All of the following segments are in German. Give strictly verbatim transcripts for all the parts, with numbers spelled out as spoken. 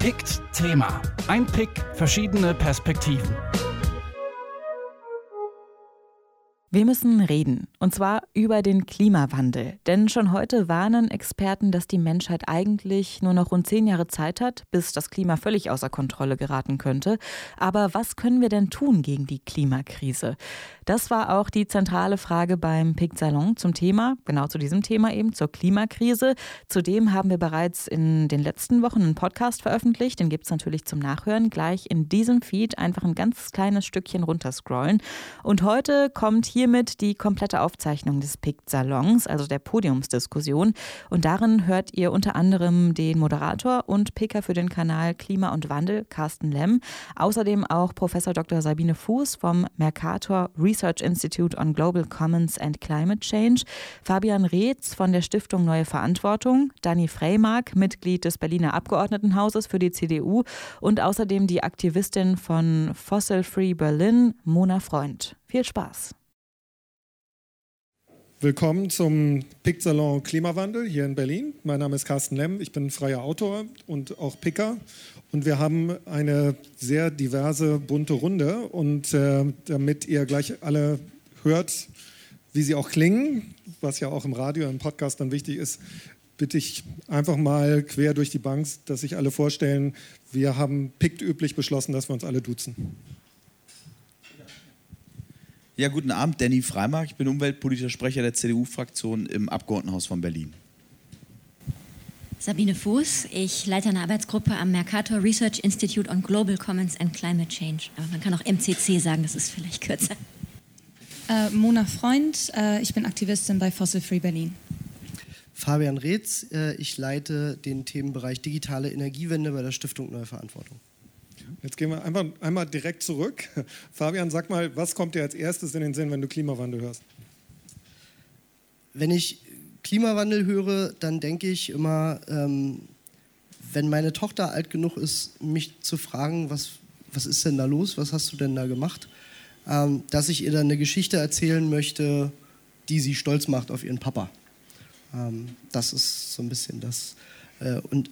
piqd Thema. Ein Pick, verschiedene Perspektiven. Wir müssen reden, und zwar über den Klimawandel. Denn schon heute warnen Experten, dass die Menschheit eigentlich nur noch rund zehn Jahre Zeit hat, bis das Klima völlig außer Kontrolle geraten könnte. Aber was können wir denn tun gegen die Klimakrise? Das war auch die zentrale Frage beim piqd Salon zum Thema, genau zu diesem Thema eben, zur Klimakrise. Zudem haben wir bereits in den letzten Wochen einen Podcast veröffentlicht. Den gibt es natürlich zum Nachhören. Gleich in diesem Feed einfach ein ganz kleines Stückchen runterscrollen. Und heute kommt hier Hiermit die komplette Aufzeichnung des piqd Salons, also der Podiumsdiskussion. Und darin hört ihr unter anderem den Moderator und Picker für den Kanal Klima und Wandel, Karsten Lemm. Außerdem auch Professor Doktor Sabine Fuß vom Mercator Research Institute on Global Commons and Climate Change, Fabian Reetz von der Stiftung Neue Verantwortung, Danny Freymark, Mitglied des Berliner Abgeordnetenhauses für die C D U und außerdem die Aktivistin von Fossil Free Berlin, Mona Freund. Viel Spaß! Willkommen zum piqd Salon Klimawandel hier in Berlin. Mein Name ist Karsten Lemm, ich bin freier Autor und auch Picker. Und wir haben eine sehr diverse, bunte Runde. Und äh, damit ihr gleich alle hört, wie sie auch klingen, was ja auch im Radio, im Podcast dann wichtig ist, bitte ich einfach mal quer durch die Bank, dass sich alle vorstellen, wir haben piqd üblich beschlossen, dass wir uns alle duzen. Ja, guten Abend, Danny Freymark. Ich bin umweltpolitischer Sprecher der C D U-Fraktion im Abgeordnetenhaus von Berlin. Sabine Fuß, ich leite eine Arbeitsgruppe am Mercator Research Institute on Global Commons and Climate Change. Aber man kann auch M C C sagen, das ist vielleicht kürzer. Äh, Mona Freund, äh, ich bin Aktivistin bei Fossil Free Berlin. Fabian Reetz, äh, ich leite den Themenbereich Digitale Energiewende bei der Stiftung Neue Verantwortung. Jetzt gehen wir einfach einmal direkt zurück. Fabian, sag mal, was kommt dir als erstes in den Sinn, wenn du Klimawandel hörst? Wenn ich Klimawandel höre, dann denke ich immer, ähm, wenn meine Tochter alt genug ist, mich zu fragen, was, was ist denn da los, was hast du denn da gemacht, ähm, dass ich ihr dann eine Geschichte erzählen möchte, die sie stolz macht auf ihren Papa. Ähm, das ist so ein bisschen das. Äh, und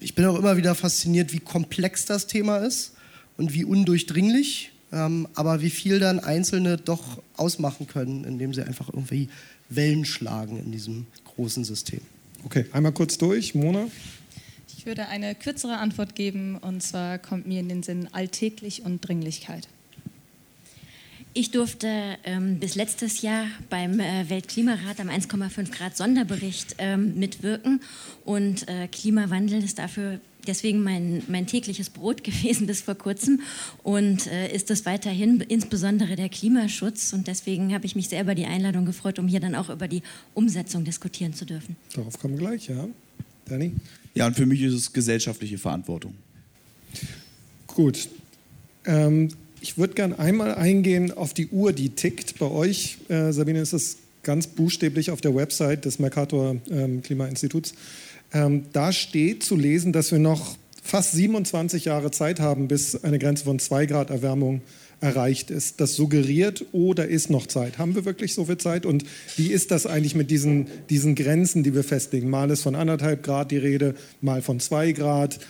ich bin auch immer wieder fasziniert, wie komplex das Thema ist und wie undurchdringlich, ähm, aber wie viel dann Einzelne doch ausmachen können, indem sie einfach irgendwie Wellen schlagen in diesem großen System. Okay, einmal kurz durch, Mona. Ich würde eine kürzere Antwort geben, und zwar kommt mir in den Sinn alltäglich und Dringlichkeit. Ich durfte ähm, bis letztes Jahr beim äh, Weltklimarat am eins Komma fünf Grad Sonderbericht ähm, mitwirken und äh, Klimawandel ist dafür deswegen mein, mein tägliches Brot gewesen bis vor kurzem und äh, ist es weiterhin, insbesondere der Klimaschutz, und deswegen habe ich mich sehr über die Einladung gefreut, um hier dann auch über die Umsetzung diskutieren zu dürfen. Darauf kommen wir gleich, ja. Danny? Ja, und für mich ist es gesellschaftliche Verantwortung. Gut. Ähm Ich würde gerne einmal eingehen auf die Uhr, die tickt. Bei euch, äh, Sabine, ist es ganz buchstäblich auf der Website des Mercator ähm, Klimainstituts. Ähm, da steht zu lesen, dass wir noch fast siebenundzwanzig Jahre Zeit haben, bis eine Grenze von zwei Grad Erwärmung erreicht ist. Das suggeriert, oh, da ist noch Zeit. Haben wir wirklich so viel Zeit? Und wie ist das eigentlich mit diesen, diesen Grenzen, die wir festlegen? Mal ist von anderthalb Grad die Rede, mal von zwei Grad.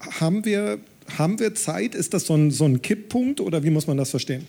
Haben wir... Haben wir Zeit? Ist das so ein, so ein Kipppunkt oder wie muss man das verstehen?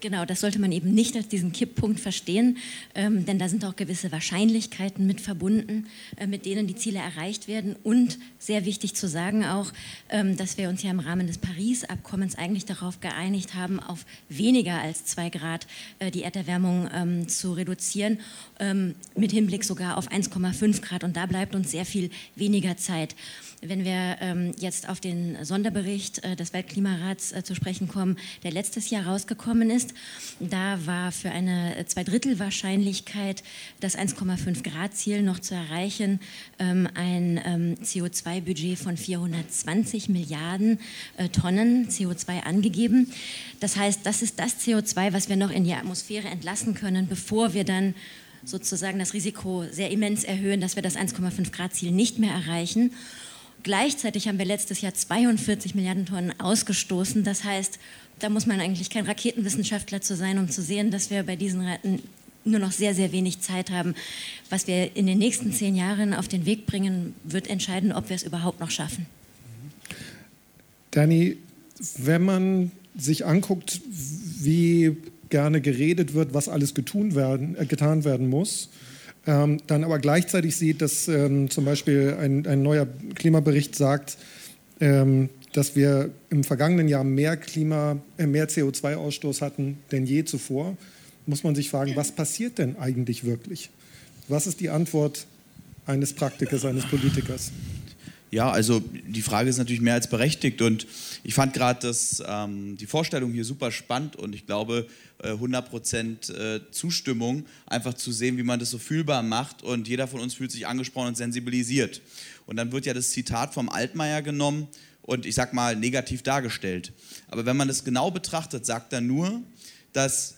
Genau, das sollte man eben nicht als diesen Kipppunkt verstehen, ähm, denn da sind auch gewisse Wahrscheinlichkeiten mit verbunden, äh, mit denen die Ziele erreicht werden. Und sehr wichtig zu sagen auch, ähm, dass wir uns ja im Rahmen des Paris-Abkommens eigentlich darauf geeinigt haben, auf weniger als zwei Grad äh, die Erderwärmung ähm, zu reduzieren, ähm, mit Hinblick sogar auf eins Komma fünf Grad. Und da bleibt uns sehr viel weniger Zeit. Wenn wir ähm, jetzt auf den Sonderbericht äh, des Weltklimarats äh, zu sprechen kommen, der letztes Jahr rausgekommen ist, da war für eine Zweidrittelwahrscheinlichkeit, das eins Komma fünf Grad Ziel noch zu erreichen, ähm, ein ähm, C O zwei Budget von vierhundertzwanzig Milliarden Tonnen C O zwei angegeben. Das heißt, das ist das C O zwei, was wir noch in die Atmosphäre entlassen können, bevor wir dann sozusagen das Risiko sehr immens erhöhen, dass wir das eins Komma fünf Grad Ziel nicht mehr erreichen. Gleichzeitig haben wir letztes Jahr zweiundvierzig Milliarden Tonnen ausgestoßen. Das heißt, da muss man eigentlich kein Raketenwissenschaftler zu sein, um zu sehen, dass wir bei diesen Raten nur noch sehr, sehr wenig Zeit haben. Was wir in den nächsten zehn Jahren auf den Weg bringen, wird entscheiden, ob wir es überhaupt noch schaffen. Danny, wenn man sich anguckt, wie gerne geredet wird, was alles getun werden, äh, getan werden muss, ähm, dann aber gleichzeitig sieht, dass ähm, zum Beispiel ein, ein neuer Klimabericht sagt, ähm, dass wir im vergangenen Jahr mehr, Klima, äh, mehr C O zwei Ausstoß hatten denn je zuvor, muss man sich fragen, was passiert denn eigentlich wirklich? Was ist die Antwort eines Praktikers, eines Politikers? Ja, also die Frage ist natürlich mehr als berechtigt und ich fand gerade ähm, die Vorstellung hier super spannend und ich glaube äh, hundert Prozent äh, Zustimmung, einfach zu sehen, wie man das so fühlbar macht und jeder von uns fühlt sich angesprochen und sensibilisiert. Und dann wird ja das Zitat vom Altmaier genommen und ich sag mal negativ dargestellt. Aber wenn man das genau betrachtet, sagt er nur, dass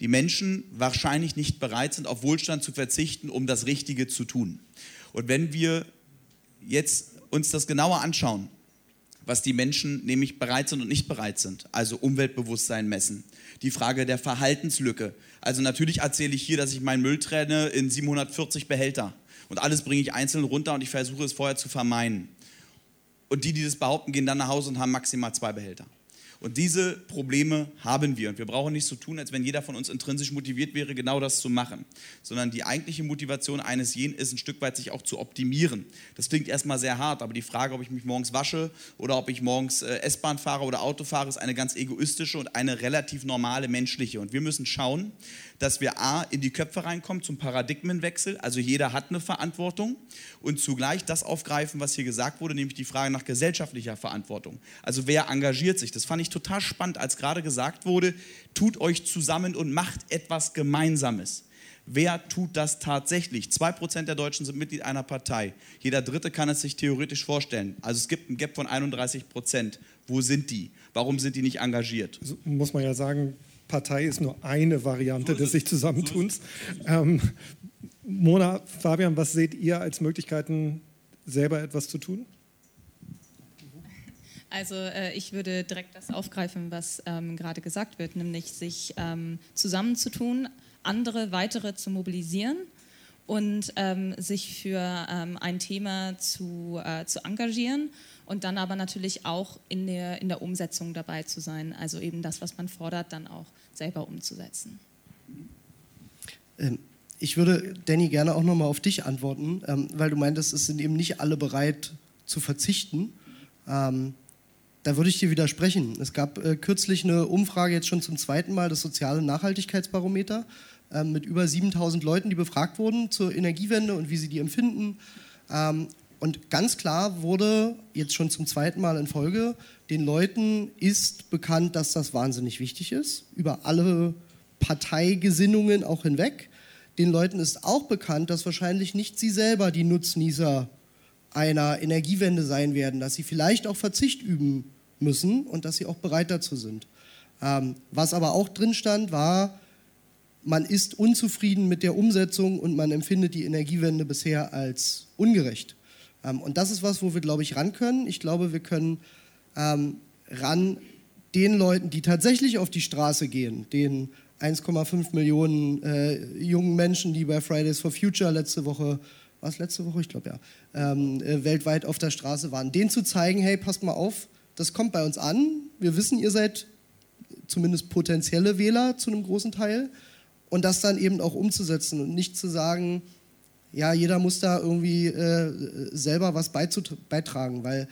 die Menschen wahrscheinlich nicht bereit sind, auf Wohlstand zu verzichten, um das Richtige zu tun. Und wenn wir jetzt uns das genauer anschauen, was die Menschen nämlich bereit sind und nicht bereit sind, also Umweltbewusstsein messen, die Frage der Verhaltenslücke. Also natürlich erzähle ich hier, dass ich meinen Müll trenne in siebenhundertvierzig Behälter und alles bringe ich einzeln runter und ich versuche es vorher zu vermeiden. Und die, die das behaupten, gehen dann nach Hause und haben maximal zwei Behälter. Und diese Probleme haben wir und wir brauchen nicht so tun, als wenn jeder von uns intrinsisch motiviert wäre, genau das zu machen, sondern die eigentliche Motivation eines jeden ist, ein Stück weit sich auch zu optimieren. Das klingt erstmal sehr hart, aber die Frage, ob ich mich morgens wasche oder ob ich morgens S-Bahn fahre oder Auto fahre, ist eine ganz egoistische und eine relativ normale menschliche. Und wir müssen schauen, dass wir a. in die Köpfe reinkommen zum Paradigmenwechsel, also jeder hat eine Verantwortung und zugleich das aufgreifen, was hier gesagt wurde, nämlich die Frage nach gesellschaftlicher Verantwortung. Also wer engagiert sich? Das fand ich total spannend, als gerade gesagt wurde, tut euch zusammen und macht etwas Gemeinsames. Wer tut das tatsächlich? Zwei Prozent der Deutschen sind Mitglied einer Partei. Jeder Dritte kann es sich theoretisch vorstellen. Also es gibt ein Gap von einunddreißig Prozent. Wo sind die? Warum sind die nicht engagiert? So muss man ja sagen, Partei ist nur eine Variante des sich Zusammentuns. Ähm, Mona, Fabian, was seht ihr als Möglichkeiten, selber etwas zu tun? Also äh, ich würde direkt das aufgreifen, was ähm, gerade gesagt wird, nämlich sich ähm, zusammenzutun, andere, weitere zu mobilisieren und ähm, sich für ähm, ein Thema zu, äh, zu engagieren und dann aber natürlich auch in der, in der Umsetzung dabei zu sein, also eben das, was man fordert, dann auch selber umzusetzen. Ähm. Ich würde, Danny, gerne auch nochmal auf dich antworten, ähm, weil du meintest, es sind eben nicht alle bereit zu verzichten. Ähm, da würde ich dir widersprechen. Es gab äh, kürzlich eine Umfrage, jetzt schon zum zweiten Mal, das soziale Nachhaltigkeitsbarometer, ähm, mit über siebentausend Leuten, die befragt wurden zur Energiewende und wie sie die empfinden. Ähm, und ganz klar wurde jetzt schon zum zweiten Mal in Folge, den Leuten ist bekannt, dass das wahnsinnig wichtig ist, über alle Parteigesinnungen auch hinweg. Den Leuten ist auch bekannt, dass wahrscheinlich nicht sie selber die Nutznießer einer Energiewende sein werden, dass sie vielleicht auch Verzicht üben müssen und dass sie auch bereit dazu sind. Ähm, was aber auch drin stand, war, man ist unzufrieden mit der Umsetzung und man empfindet die Energiewende bisher als ungerecht. Ähm, und das ist was, wo wir, glaube ich, ran können. Ich glaube, wir können ähm, ran den Leuten, die tatsächlich auf die Straße gehen, den eins Komma fünf Millionen äh, jungen Menschen, die bei Fridays for Future letzte Woche, war es letzte Woche, ich glaube ja, ähm, äh, weltweit auf der Straße waren, denen zu zeigen, hey, passt mal auf, das kommt bei uns an, wir wissen, ihr seid zumindest potenzielle Wähler zu einem großen Teil und das dann eben auch umzusetzen und nicht zu sagen, ja, jeder muss da irgendwie äh, selber was beizutragen, weil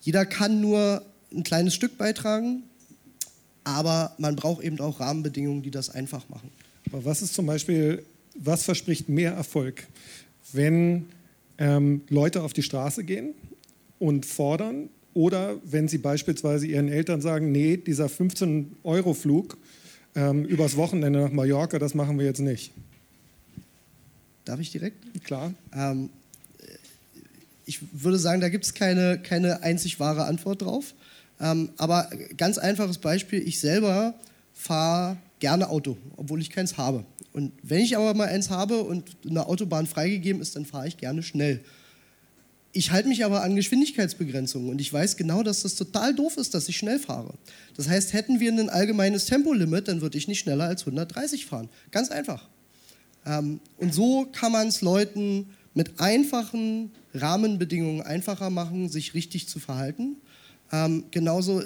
jeder kann nur ein kleines Stück beitragen, aber man braucht eben auch Rahmenbedingungen, die das einfach machen. Aber was ist zum Beispiel, was verspricht mehr Erfolg, wenn ähm, Leute auf die Straße gehen und fordern oder wenn sie beispielsweise ihren Eltern sagen, nee, dieser fünfzehn Euro Flug ähm, übers Wochenende nach Mallorca, das machen wir jetzt nicht. Darf ich direkt? Klar. Ähm, ich würde sagen, da gibt es keine, keine einzig wahre Antwort drauf. Ähm, aber ganz einfaches Beispiel, ich selber fahre gerne Auto, obwohl ich keins habe. Und wenn ich aber mal eins habe und eine Autobahn freigegeben ist, dann fahre ich gerne schnell. Ich halte mich aber an Geschwindigkeitsbegrenzungen und ich weiß genau, dass das total doof ist, dass ich schnell fahre. Das heißt, hätten wir ein allgemeines Tempolimit, dann würde ich nicht schneller als hundertdreißig fahren. Ganz einfach. Und so kann man es Leuten mit einfachen Rahmenbedingungen einfacher machen, sich richtig zu verhalten. Ähm, genauso,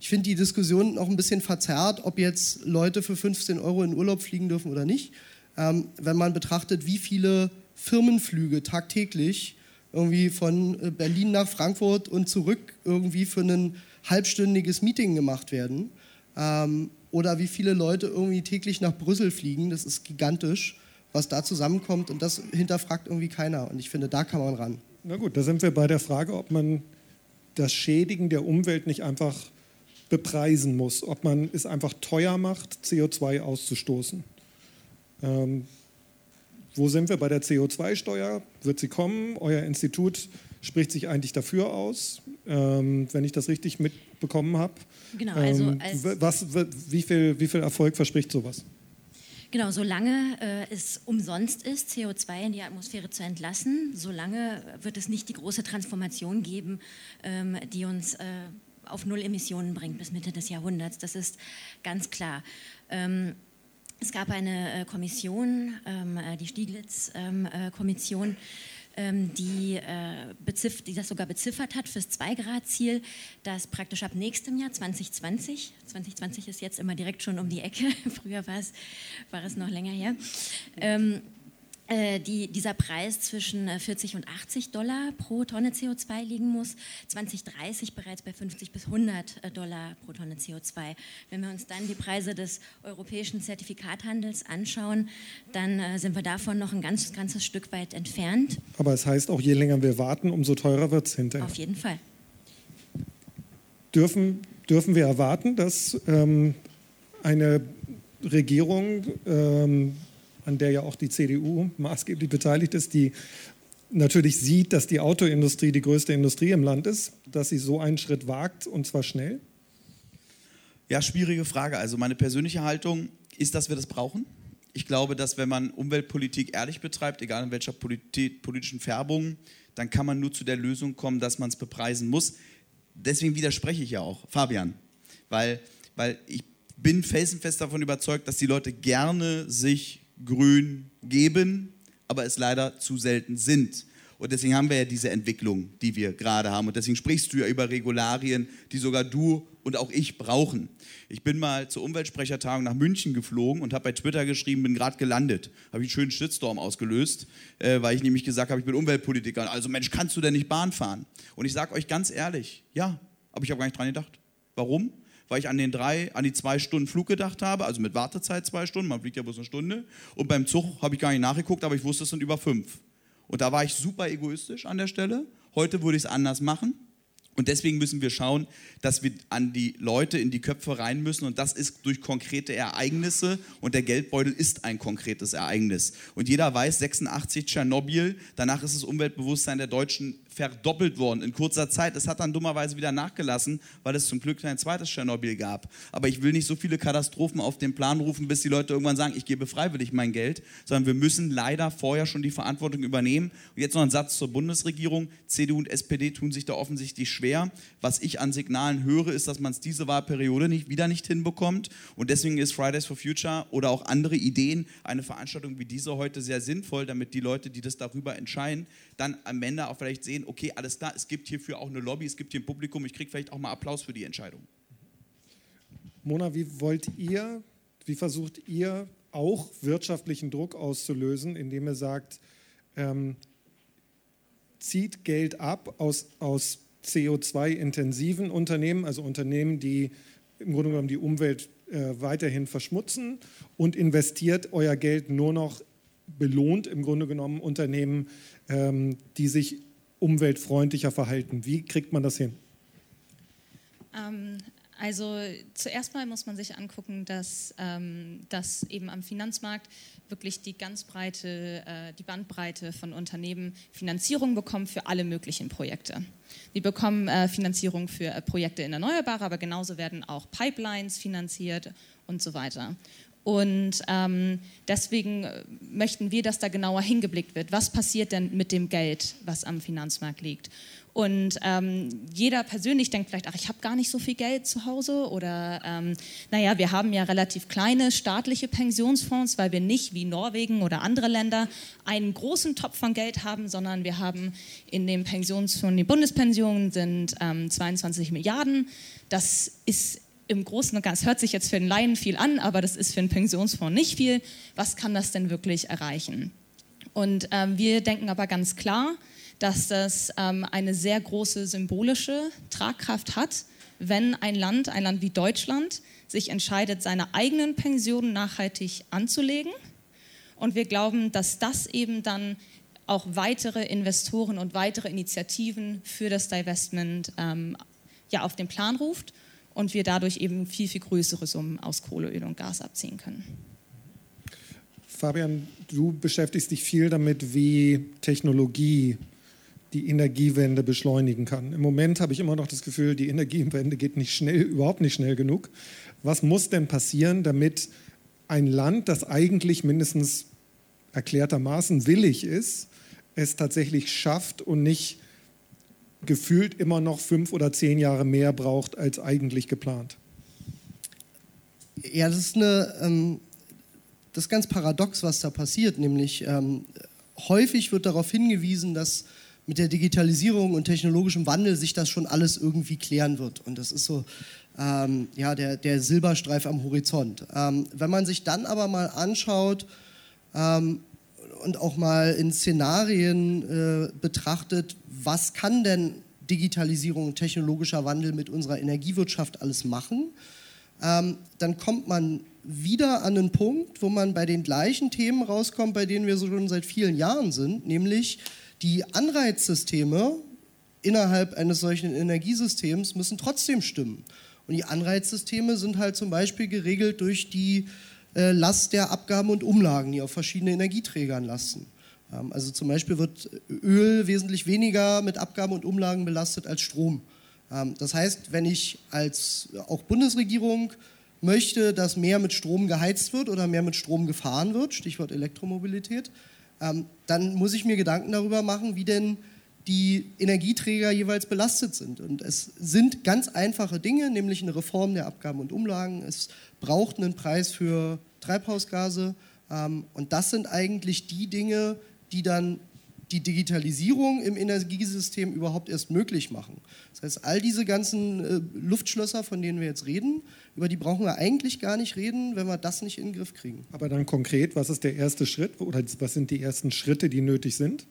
ich finde die Diskussion noch ein bisschen verzerrt, ob jetzt Leute für fünfzehn Euro in Urlaub fliegen dürfen oder nicht. Ähm, wenn man betrachtet, wie viele Firmenflüge tagtäglich irgendwie von Berlin nach Frankfurt und zurück irgendwie für ein halbstündiges Meeting gemacht werden. Ähm, oder wie viele Leute irgendwie täglich nach Brüssel fliegen, das ist gigantisch, was da zusammenkommt, und das hinterfragt irgendwie keiner. Und ich finde, da kann man ran. Na gut, da sind wir bei der Frage, ob man das Schädigen der Umwelt nicht einfach bepreisen muss, ob man es einfach teuer macht, C O zwei auszustoßen. Ähm, wo sind wir bei der C O zwei Steuer? Wird sie kommen? Euer Institut spricht sich eigentlich dafür aus, ähm, wenn ich das richtig mitbekommen habe. Genau, also ähm, als was, wie viel, wie viel Erfolg verspricht sowas? Genau, solange äh, es umsonst ist, C O zwei in die Atmosphäre zu entlassen, solange wird es nicht die große Transformation geben, ähm, die uns äh, auf Null Emissionen bringt bis Mitte des Jahrhunderts. Das ist ganz klar. Ähm, es gab eine äh, Kommission, ähm, die Stieglitz-Kommission, ähm, äh, Die, äh, beziff- die das sogar beziffert hat fürs zwei Grad Ziel, das praktisch ab nächstem Jahr zwanzig zwanzig, zwanzig zwanzig ist jetzt immer direkt schon um die Ecke, früher war es, war es noch länger her, ähm, äh, die, dieser Preis zwischen vierzig und achtzig Dollar pro Tonne C O zwei liegen muss, zwanzig dreißig bereits bei fünfzig bis hundert Dollar pro Tonne C O zwei. Wenn wir uns dann die Preise des europäischen Zertifikathandels anschauen, dann äh, sind wir davon noch ein ganz, ganzes Stück weit entfernt. Aber es heißt auch, je länger wir warten, umso teurer wird es hinterher. Auf jeden Fall. Dürfen, dürfen wir erwarten, dass ähm, eine Regierung, ähm, an der ja auch die C D U maßgeblich beteiligt ist, die natürlich sieht, dass die Autoindustrie die größte Industrie im Land ist, dass sie so einen Schritt wagt, und zwar schnell? Ja, schwierige Frage. Also meine persönliche Haltung ist, dass wir das brauchen. Ich glaube, dass wenn man Umweltpolitik ehrlich betreibt, egal in welcher politi- politischen Färbung, dann kann man nur zu der Lösung kommen, dass man es bepreisen muss. Deswegen widerspreche ich ja auch, Fabian, weil, weil ich bin felsenfest davon überzeugt, dass die Leute gerne sich grün geben, aber es leider zu selten sind. Und deswegen haben wir ja diese Entwicklung, die wir gerade haben. Und deswegen sprichst du ja über Regularien, die sogar du und auch ich brauchen. Ich bin mal zur Umweltsprechertagung nach München geflogen und habe bei Twitter geschrieben, bin gerade gelandet. Habe ich einen schönen Shitstorm ausgelöst, äh, weil ich nämlich gesagt habe, ich bin Umweltpolitiker. Also Mensch, kannst du denn nicht Bahn fahren? Und ich sage euch ganz ehrlich, ja, aber ich habe gar nicht dran gedacht. Warum? Weil ich an den drei, an die zwei Stunden Flug gedacht habe, also mit Wartezeit zwei Stunden, man fliegt ja bloß eine Stunde. Und beim Zug habe ich gar nicht nachgeguckt, aber ich wusste, es sind über fünf. Und da war ich super egoistisch an der Stelle. Heute würde ich es anders machen. Und deswegen müssen wir schauen, dass wir an die Leute in die Köpfe rein müssen. Und das ist durch konkrete Ereignisse. Und der Geldbeutel ist ein konkretes Ereignis. Und jeder weiß, sechsundachtzig Tschernobyl, danach ist das Umweltbewusstsein der Deutschen verdoppelt worden in kurzer Zeit. Es hat dann dummerweise wieder nachgelassen, weil es zum Glück kein zweites Tschernobyl gab. Aber ich will nicht so viele Katastrophen auf den Plan rufen, bis die Leute irgendwann sagen, ich gebe freiwillig mein Geld, sondern wir müssen leider vorher schon die Verantwortung übernehmen. Und jetzt noch ein Satz zur Bundesregierung. C D U und S P D tun sich da offensichtlich schwer. Was ich an Signalen höre, ist, dass man es diese Wahlperiode nicht, wieder nicht hinbekommt. Und deswegen ist Fridays for Future oder auch andere Ideen, eine Veranstaltung wie diese heute sehr sinnvoll, damit die Leute, die das darüber entscheiden, dann am Ende auch vielleicht sehen, okay, alles klar, es gibt hierfür auch eine Lobby, es gibt hier ein Publikum, ich kriege vielleicht auch mal Applaus für die Entscheidung. Mona, wie wollt ihr, wie versucht ihr auch wirtschaftlichen Druck auszulösen, indem ihr sagt, ähm, zieht Geld ab aus, aus C O zwei intensiven Unternehmen, also Unternehmen, die im Grunde genommen die Umwelt äh, weiterhin verschmutzen, und investiert euer Geld nur noch, belohnt im Grunde genommen Unternehmen, ähm, die sich umweltfreundlicher verhalten. Wie kriegt man das hin? Ähm, also zuerst mal muss man sich angucken, dass, ähm, dass eben am Finanzmarkt wirklich die ganz breite, äh, die Bandbreite von Unternehmen Finanzierung bekommen für alle möglichen Projekte. Die bekommen äh, Finanzierung für äh, Projekte in Erneuerbare, aber genauso werden auch Pipelines finanziert und so weiter. Und ähm, deswegen möchten wir, dass da genauer hingeblickt wird. Was passiert denn mit dem Geld, was am Finanzmarkt liegt? Und ähm, jeder persönlich denkt vielleicht, ach, ich habe gar nicht so viel Geld zu Hause oder ähm, naja, wir haben ja relativ kleine staatliche Pensionsfonds, weil wir nicht wie Norwegen oder andere Länder einen großen Topf von Geld haben, sondern wir haben in den Pensionsfonds, die Bundespensionen sind ähm, zweiundzwanzig Milliarden. Das ist im Großen und Ganzen, hört sich jetzt für den Laien viel an, aber das ist für einen Pensionsfonds nicht viel. Was kann das denn wirklich erreichen? Und ähm, wir denken aber ganz klar, dass das ähm, eine sehr große symbolische Tragkraft hat, wenn ein Land, ein Land wie Deutschland, sich entscheidet, seine eigenen Pensionen nachhaltig anzulegen. Und wir glauben, dass das eben dann auch weitere Investoren und weitere Initiativen für das Divestment ähm, ja, auf den Plan ruft und wir dadurch eben viel, viel größere Summen aus Kohle, Öl und Gas abziehen können. Fabian, du beschäftigst dich viel damit, wie Technologie die Energiewende beschleunigen kann. Im Moment habe ich immer noch das Gefühl, die Energiewende geht nicht schnell, überhaupt nicht schnell genug. Was muss denn passieren, damit ein Land, das eigentlich mindestens erklärtermaßen willig ist, es tatsächlich schafft und nicht gefühlt immer noch fünf oder zehn Jahre mehr braucht, als eigentlich geplant? Ja, das ist eine... Ähm Das ist ganz paradox, was da passiert, nämlich ähm, häufig wird darauf hingewiesen, dass mit der Digitalisierung und technologischem Wandel sich das schon alles irgendwie klären wird. Und das ist so ähm, ja, der, der Silberstreif am Horizont. Ähm, wenn man sich dann aber mal anschaut ähm, und auch mal in Szenarien äh, betrachtet, was kann denn Digitalisierung und technologischer Wandel mit unserer Energiewirtschaft alles machen, ähm, dann kommt man wieder an einen Punkt, wo man bei den gleichen Themen rauskommt, bei denen wir schon seit vielen Jahren sind, nämlich die Anreizsysteme innerhalb eines solchen Energiesystems müssen trotzdem stimmen. Und die Anreizsysteme sind halt zum Beispiel geregelt durch die äh, Last der Abgaben und Umlagen, die auf verschiedene Energieträgern lasten. Ähm, also zum Beispiel wird Öl wesentlich weniger mit Abgaben und Umlagen belastet als Strom. Ähm, das heißt, wenn ich als auch Bundesregierung möchte, dass mehr mit Strom geheizt wird oder mehr mit Strom gefahren wird, Stichwort Elektromobilität, ähm, dann muss ich mir Gedanken darüber machen, wie denn die Energieträger jeweils belastet sind. Und es sind ganz einfache Dinge, nämlich eine Reform der Abgaben und Umlagen. Es braucht einen Preis für Treibhausgase. Ähm, und das sind eigentlich die Dinge, die dann die Digitalisierung im Energiesystem überhaupt erst möglich machen. Das heißt, all diese ganzen äh, Luftschlösser, von denen wir jetzt reden, über die brauchen wir eigentlich gar nicht reden, wenn wir das nicht in den Griff kriegen. Aber dann konkret, was ist der erste Schritt oder was sind die ersten Schritte, die nötig sind?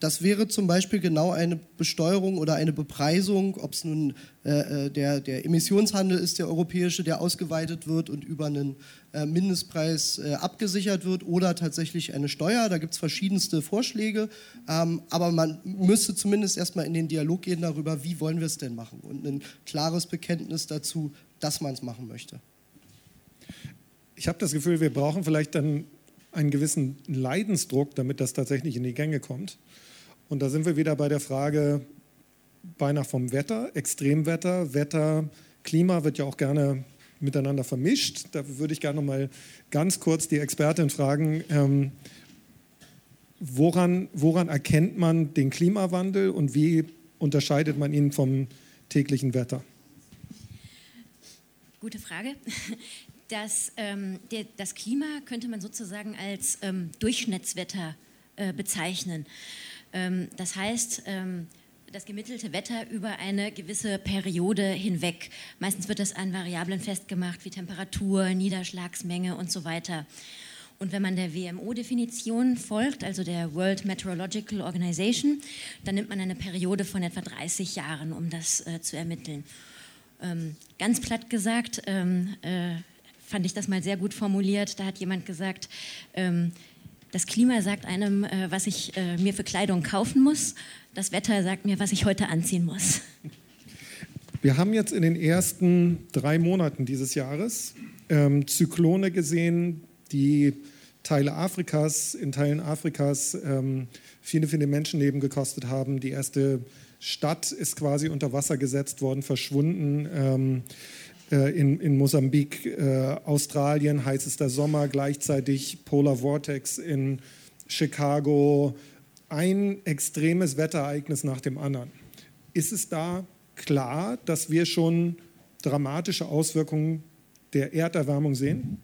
Das wäre zum Beispiel genau eine Besteuerung oder eine Bepreisung, ob es nun äh, der, der Emissionshandel ist, der europäische, der ausgeweitet wird und über einen äh, Mindestpreis äh, abgesichert wird oder tatsächlich eine Steuer. Da gibt es verschiedenste Vorschläge, ähm, aber man müsste zumindest erstmal in den Dialog gehen darüber, wie wollen wir es denn machen und ein klares Bekenntnis dazu, dass man es machen möchte. Ich habe das Gefühl, wir brauchen vielleicht dann einen gewissen Leidensdruck, damit das tatsächlich in die Gänge kommt. Und da sind wir wieder bei der Frage beinahe vom Wetter, Extremwetter, Wetter, Klima wird ja auch gerne miteinander vermischt. Da würde ich gerne noch mal ganz kurz die Expertin fragen, ähm, woran, woran erkennt man den Klimawandel und wie unterscheidet man ihn vom täglichen Wetter? Gute Frage. Das, ähm, der, das Klima könnte man sozusagen als ähm, Durchschnittswetter äh, bezeichnen. Das heißt, das gemittelte Wetter über eine gewisse Periode hinweg. Meistens wird das an Variablen festgemacht, wie Temperatur, Niederschlagsmenge und so weiter. Und wenn man der W M O-Definition folgt, also der World Meteorological Organization, dann nimmt man eine Periode von etwa dreißig Jahren, um das äh, zu ermitteln. Ähm, ganz platt gesagt, ähm, äh, fand ich das mal sehr gut formuliert, da hat jemand gesagt, ähm, das Klima sagt einem, was ich mir für Kleidung kaufen muss. Das Wetter sagt mir, was ich heute anziehen muss. Wir haben jetzt in den ersten drei Monaten dieses Jahres ähm, Zyklone gesehen, die Teile Afrikas, in Teilen Afrikas ähm, viele, viele Menschenleben gekostet haben. Die erste Stadt ist quasi unter Wasser gesetzt worden, verschwunden. Ähm, In, in Mosambik, äh, Australien, heißester Sommer, gleichzeitig Polar Vortex in Chicago, ein extremes Wetterereignis nach dem anderen. Ist es da klar, dass wir schon dramatische Auswirkungen der Erderwärmung sehen?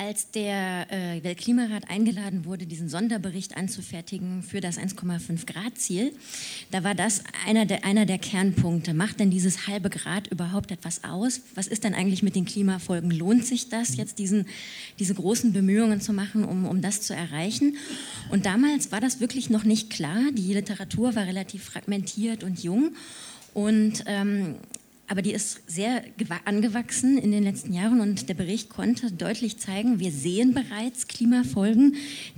Als der äh, Weltklimarat eingeladen wurde, diesen Sonderbericht anzufertigen für das eins Komma fünf Grad Ziel, da war das einer der, einer der Kernpunkte. Macht denn dieses halbe Grad überhaupt etwas aus? Was ist denn eigentlich mit den Klimafolgen? Lohnt sich das jetzt, diesen, diese großen Bemühungen zu machen, um, um das zu erreichen? Und damals war das wirklich noch nicht klar. Die Literatur war relativ fragmentiert und jung. Und ähm, aber die ist sehr angewachsen in den letzten Jahren und der Bericht konnte deutlich zeigen, wir sehen bereits Klimafolgen,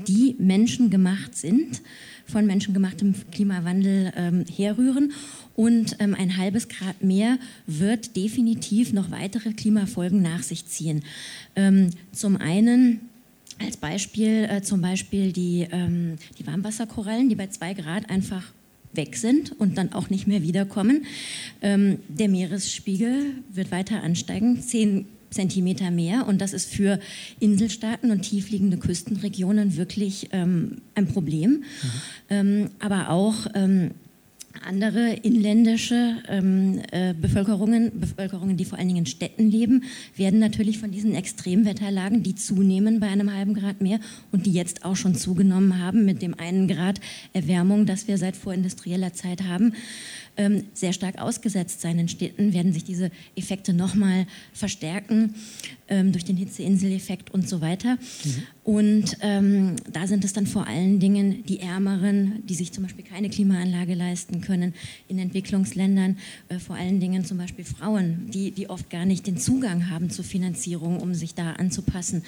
die menschengemacht sind, von menschengemachtem Klimawandel ähm, herrühren. Und ähm, ein halbes Grad mehr wird definitiv noch weitere Klimafolgen nach sich ziehen. Ähm, zum einen... Als Beispiel äh, zum Beispiel die, ähm, die Warmwasserkorallen, die bei zwei Grad einfach weg sind und dann auch nicht mehr wiederkommen. Ähm, der Meeresspiegel wird weiter ansteigen, zehn Zentimeter mehr. Und das ist für Inselstaaten und tiefliegende Küstenregionen wirklich ähm, ein Problem. Mhm. Ähm, aber auch... Ähm, Andere inländische ähm, äh, Bevölkerungen, Bevölkerungen, die vor allen Dingen in Städten leben, werden natürlich von diesen Extremwetterlagen, die zunehmen bei einem halben Grad mehr und die jetzt auch schon zugenommen haben mit dem einen Grad Erwärmung, das wir seit vorindustrieller Zeit haben, ähm, sehr stark ausgesetzt sein. In Städten werden sich diese Effekte nochmal verstärken ähm, durch den Hitzeinseleffekt und so weiter. Mhm. Und ähm, da sind es dann vor allen Dingen die Ärmeren, die sich zum Beispiel keine Klimaanlage leisten können, in Entwicklungsländern, äh, vor allen Dingen zum Beispiel Frauen, die, die oft gar nicht den Zugang haben zu Finanzierung, um sich da anzupassen,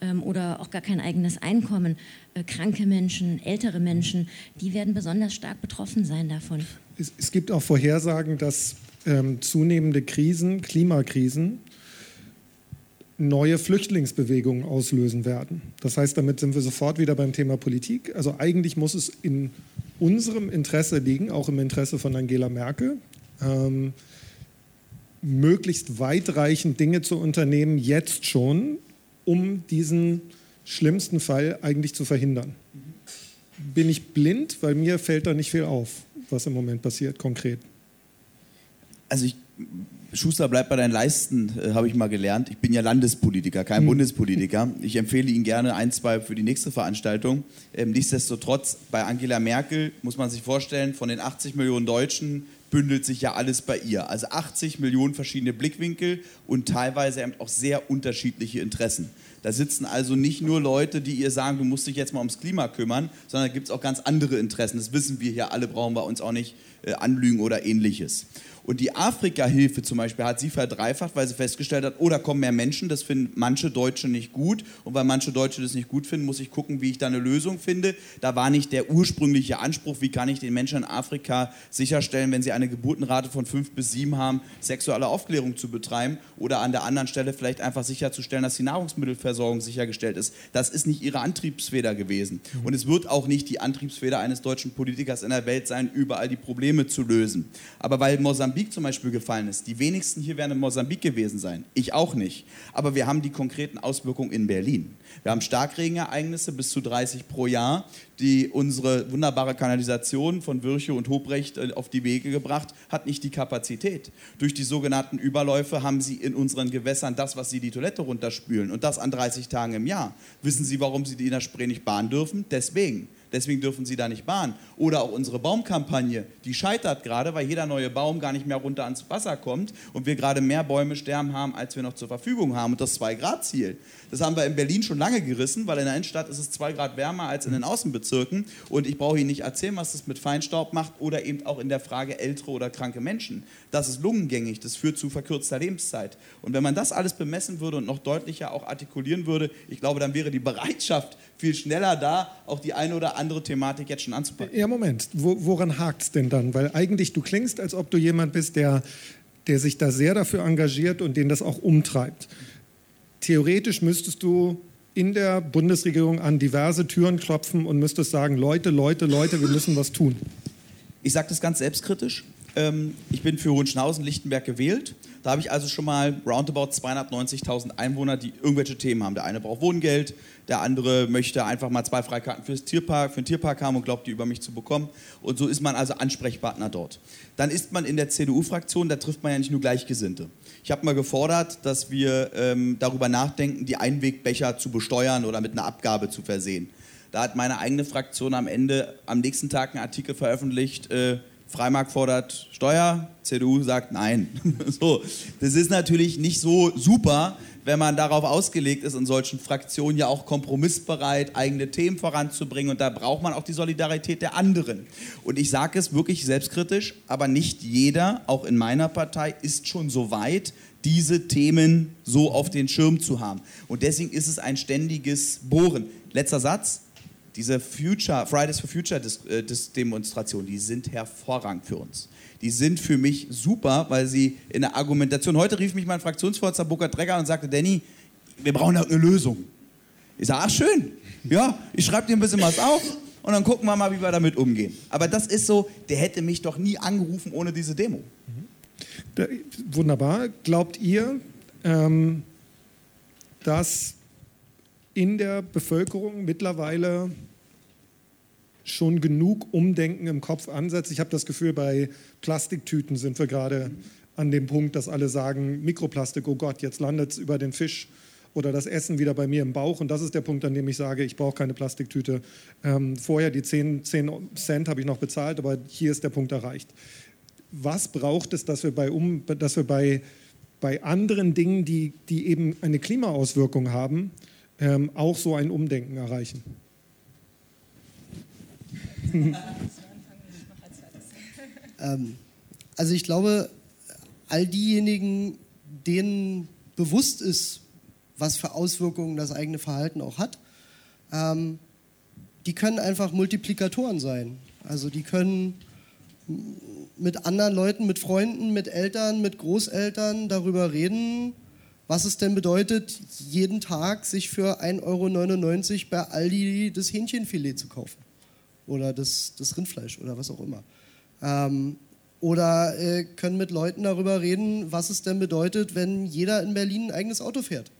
ähm, oder auch gar kein eigenes Einkommen. Äh, kranke Menschen, ältere Menschen, die werden besonders stark betroffen sein davon. Es, es gibt auch Vorhersagen, dass ähm, zunehmende Krisen, Klimakrisen, neue Flüchtlingsbewegungen auslösen werden. Das heißt, damit sind wir sofort wieder beim Thema Politik. Also eigentlich muss es in unserem Interesse liegen, auch im Interesse von Angela Merkel, ähm, möglichst weitreichend Dinge zu unternehmen, jetzt schon, um diesen schlimmsten Fall eigentlich zu verhindern. Bin ich blind? Weil mir fällt da nicht viel auf, was im Moment passiert, konkret. Also ich... Schuster, bleib bei deinen Leisten, äh, habe ich mal gelernt. Ich bin ja Landespolitiker, kein mhm. Bundespolitiker. Ich empfehle Ihnen gerne ein, zwei für die nächste Veranstaltung. Ähm, nichtsdestotrotz, bei Angela Merkel muss man sich vorstellen, von den achtzig Millionen Deutschen bündelt sich ja alles bei ihr. Also achtzig Millionen verschiedene Blickwinkel und teilweise eben auch sehr unterschiedliche Interessen. Da sitzen also nicht nur Leute, die ihr sagen, du musst dich jetzt mal ums Klima kümmern, sondern da gibt es auch ganz andere Interessen. Das wissen wir hier alle, brauchen wir uns auch nicht äh, anlügen oder ähnliches. Und die Afrika-Hilfe zum Beispiel hat sie verdreifacht, weil sie festgestellt hat, oh, da kommen mehr Menschen, das finden manche Deutsche nicht gut. Und weil manche Deutsche das nicht gut finden, muss ich gucken, wie ich da eine Lösung finde. Da war nicht der ursprüngliche Anspruch, wie kann ich den Menschen in Afrika sicherstellen, wenn sie eine Geburtenrate von fünf bis sieben haben, sexuelle Aufklärung zu betreiben oder an der anderen Stelle vielleicht einfach sicherzustellen, dass die Nahrungsmittelversorgung sichergestellt ist. Das ist nicht ihre Antriebsfeder gewesen. Und es wird auch nicht die Antriebsfeder eines deutschen Politikers in der Welt sein, überall die Probleme zu lösen. Aber weil Mosambik zum Beispiel gefallen ist. Die wenigsten hier werden in Mosambik gewesen sein. Ich auch nicht. Aber wir haben die konkreten Auswirkungen in Berlin. Wir haben Starkregenereignisse bis zu dreißig pro Jahr, die unsere wunderbare Kanalisation von Virchow und Hobrecht auf die Wege gebracht hat, nicht die Kapazität. Durch die sogenannten Überläufe haben sie in unseren Gewässern das, was sie die Toilette runterspülen. Und das an dreißig Tagen im Jahr. Wissen Sie, warum sie die in der Spree nicht baden dürfen? Deswegen. Deswegen dürfen sie da nicht bahnen. Oder auch unsere Baumkampagne, die scheitert gerade, weil jeder neue Baum gar nicht mehr runter ans Wasser kommt und wir gerade mehr Bäume sterben haben, als wir noch zur Verfügung haben. Und das zwei Grad Ziel, das haben wir in Berlin schon lange gerissen, weil in der Innenstadt ist es zwei Grad wärmer als in den Außenbezirken. Und ich brauche Ihnen nicht erzählen, was das mit Feinstaub macht oder eben auch in der Frage ältere oder kranke Menschen. Das ist lungengängig, das führt zu verkürzter Lebenszeit. Und wenn man das alles bemessen würde und noch deutlicher auch artikulieren würde, ich glaube, dann wäre die Bereitschaft viel schneller da, auch die eine oder andere andere Thematik jetzt schon anzupacken. Ja, Moment. Wo, woran hakt es denn dann? Weil eigentlich, du klingst, als ob du jemand bist, der, der sich da sehr dafür engagiert und den das auch umtreibt. Theoretisch müsstest du in der Bundesregierung an diverse Türen klopfen und müsstest sagen, Leute, Leute, Leute, wir müssen was tun. Ich sage das ganz selbstkritisch. Ähm, ich bin für Hohenschönhausen-Lichtenberg gewählt. Da habe ich also schon mal roundabout zweihundertneunzigtausend Einwohner, die irgendwelche Themen haben. Der eine braucht Wohngeld, der andere möchte einfach mal zwei Freikarten fürs Tierpark, für den Tierpark haben und glaubt, die über mich zu bekommen. Und so ist man also Ansprechpartner dort. Dann ist man in der C D U-Fraktion, da trifft man ja nicht nur Gleichgesinnte. Ich habe mal gefordert, dass wir ähm, darüber nachdenken, die Einwegbecher zu besteuern oder mit einer Abgabe zu versehen. Da hat meine eigene Fraktion am Ende, am nächsten Tag einen Artikel veröffentlicht, äh, Freymark fordert Steuer, C D U sagt nein. So, das ist natürlich nicht so super, wenn man darauf ausgelegt ist, in solchen Fraktionen ja auch kompromissbereit eigene Themen voranzubringen. Und da braucht man auch die Solidarität der anderen. Und ich sage es wirklich selbstkritisch, aber nicht jeder, auch in meiner Partei, ist schon so weit, diese Themen so auf den Schirm zu haben. Und deswegen ist es ein ständiges Bohren. Letzter Satz. Diese Future, Fridays for Future Demonstrationen, die sind hervorragend für uns. Die sind für mich super, weil sie in der Argumentation... Heute rief mich mein Fraktionsvorsitzender Burkhard Drecker und sagte, Danny, wir brauchen eine Lösung. Ich sage, ach schön, ja, ich schreibe dir ein bisschen was auf und dann gucken wir mal, wie wir damit umgehen. Aber das ist so, der hätte mich doch nie angerufen ohne diese Demo. Da, wunderbar. Glaubt ihr, ähm, dass... in der Bevölkerung mittlerweile schon genug Umdenken im Kopf ansetzt? Ich habe das Gefühl, bei Plastiktüten sind wir gerade an dem Punkt, dass alle sagen, Mikroplastik, oh Gott, jetzt landet es über den Fisch oder das Essen wieder bei mir im Bauch. Und das ist der Punkt, an dem ich sage, ich brauche keine Plastiktüte. Ähm, vorher die zehn Cent habe ich noch bezahlt, aber hier ist der Punkt erreicht. Was braucht es, dass wir bei, um, dass wir bei, bei anderen Dingen, die, die eben eine Klimaauswirkung haben, Ähm, auch so ein Umdenken erreichen? ähm, also ich glaube, all diejenigen, denen bewusst ist, was für Auswirkungen das eigene Verhalten auch hat, ähm, die können einfach Multiplikatoren sein. Also die können mit anderen Leuten, mit Freunden, mit Eltern, mit Großeltern darüber reden, was es denn bedeutet, jeden Tag sich für ein Euro neunundneunzig bei Aldi das Hähnchenfilet zu kaufen. Oder das, das Rindfleisch oder was auch immer. Ähm, oder äh, können mit Leuten darüber reden, was es denn bedeutet, wenn jeder in Berlin ein eigenes Auto fährt.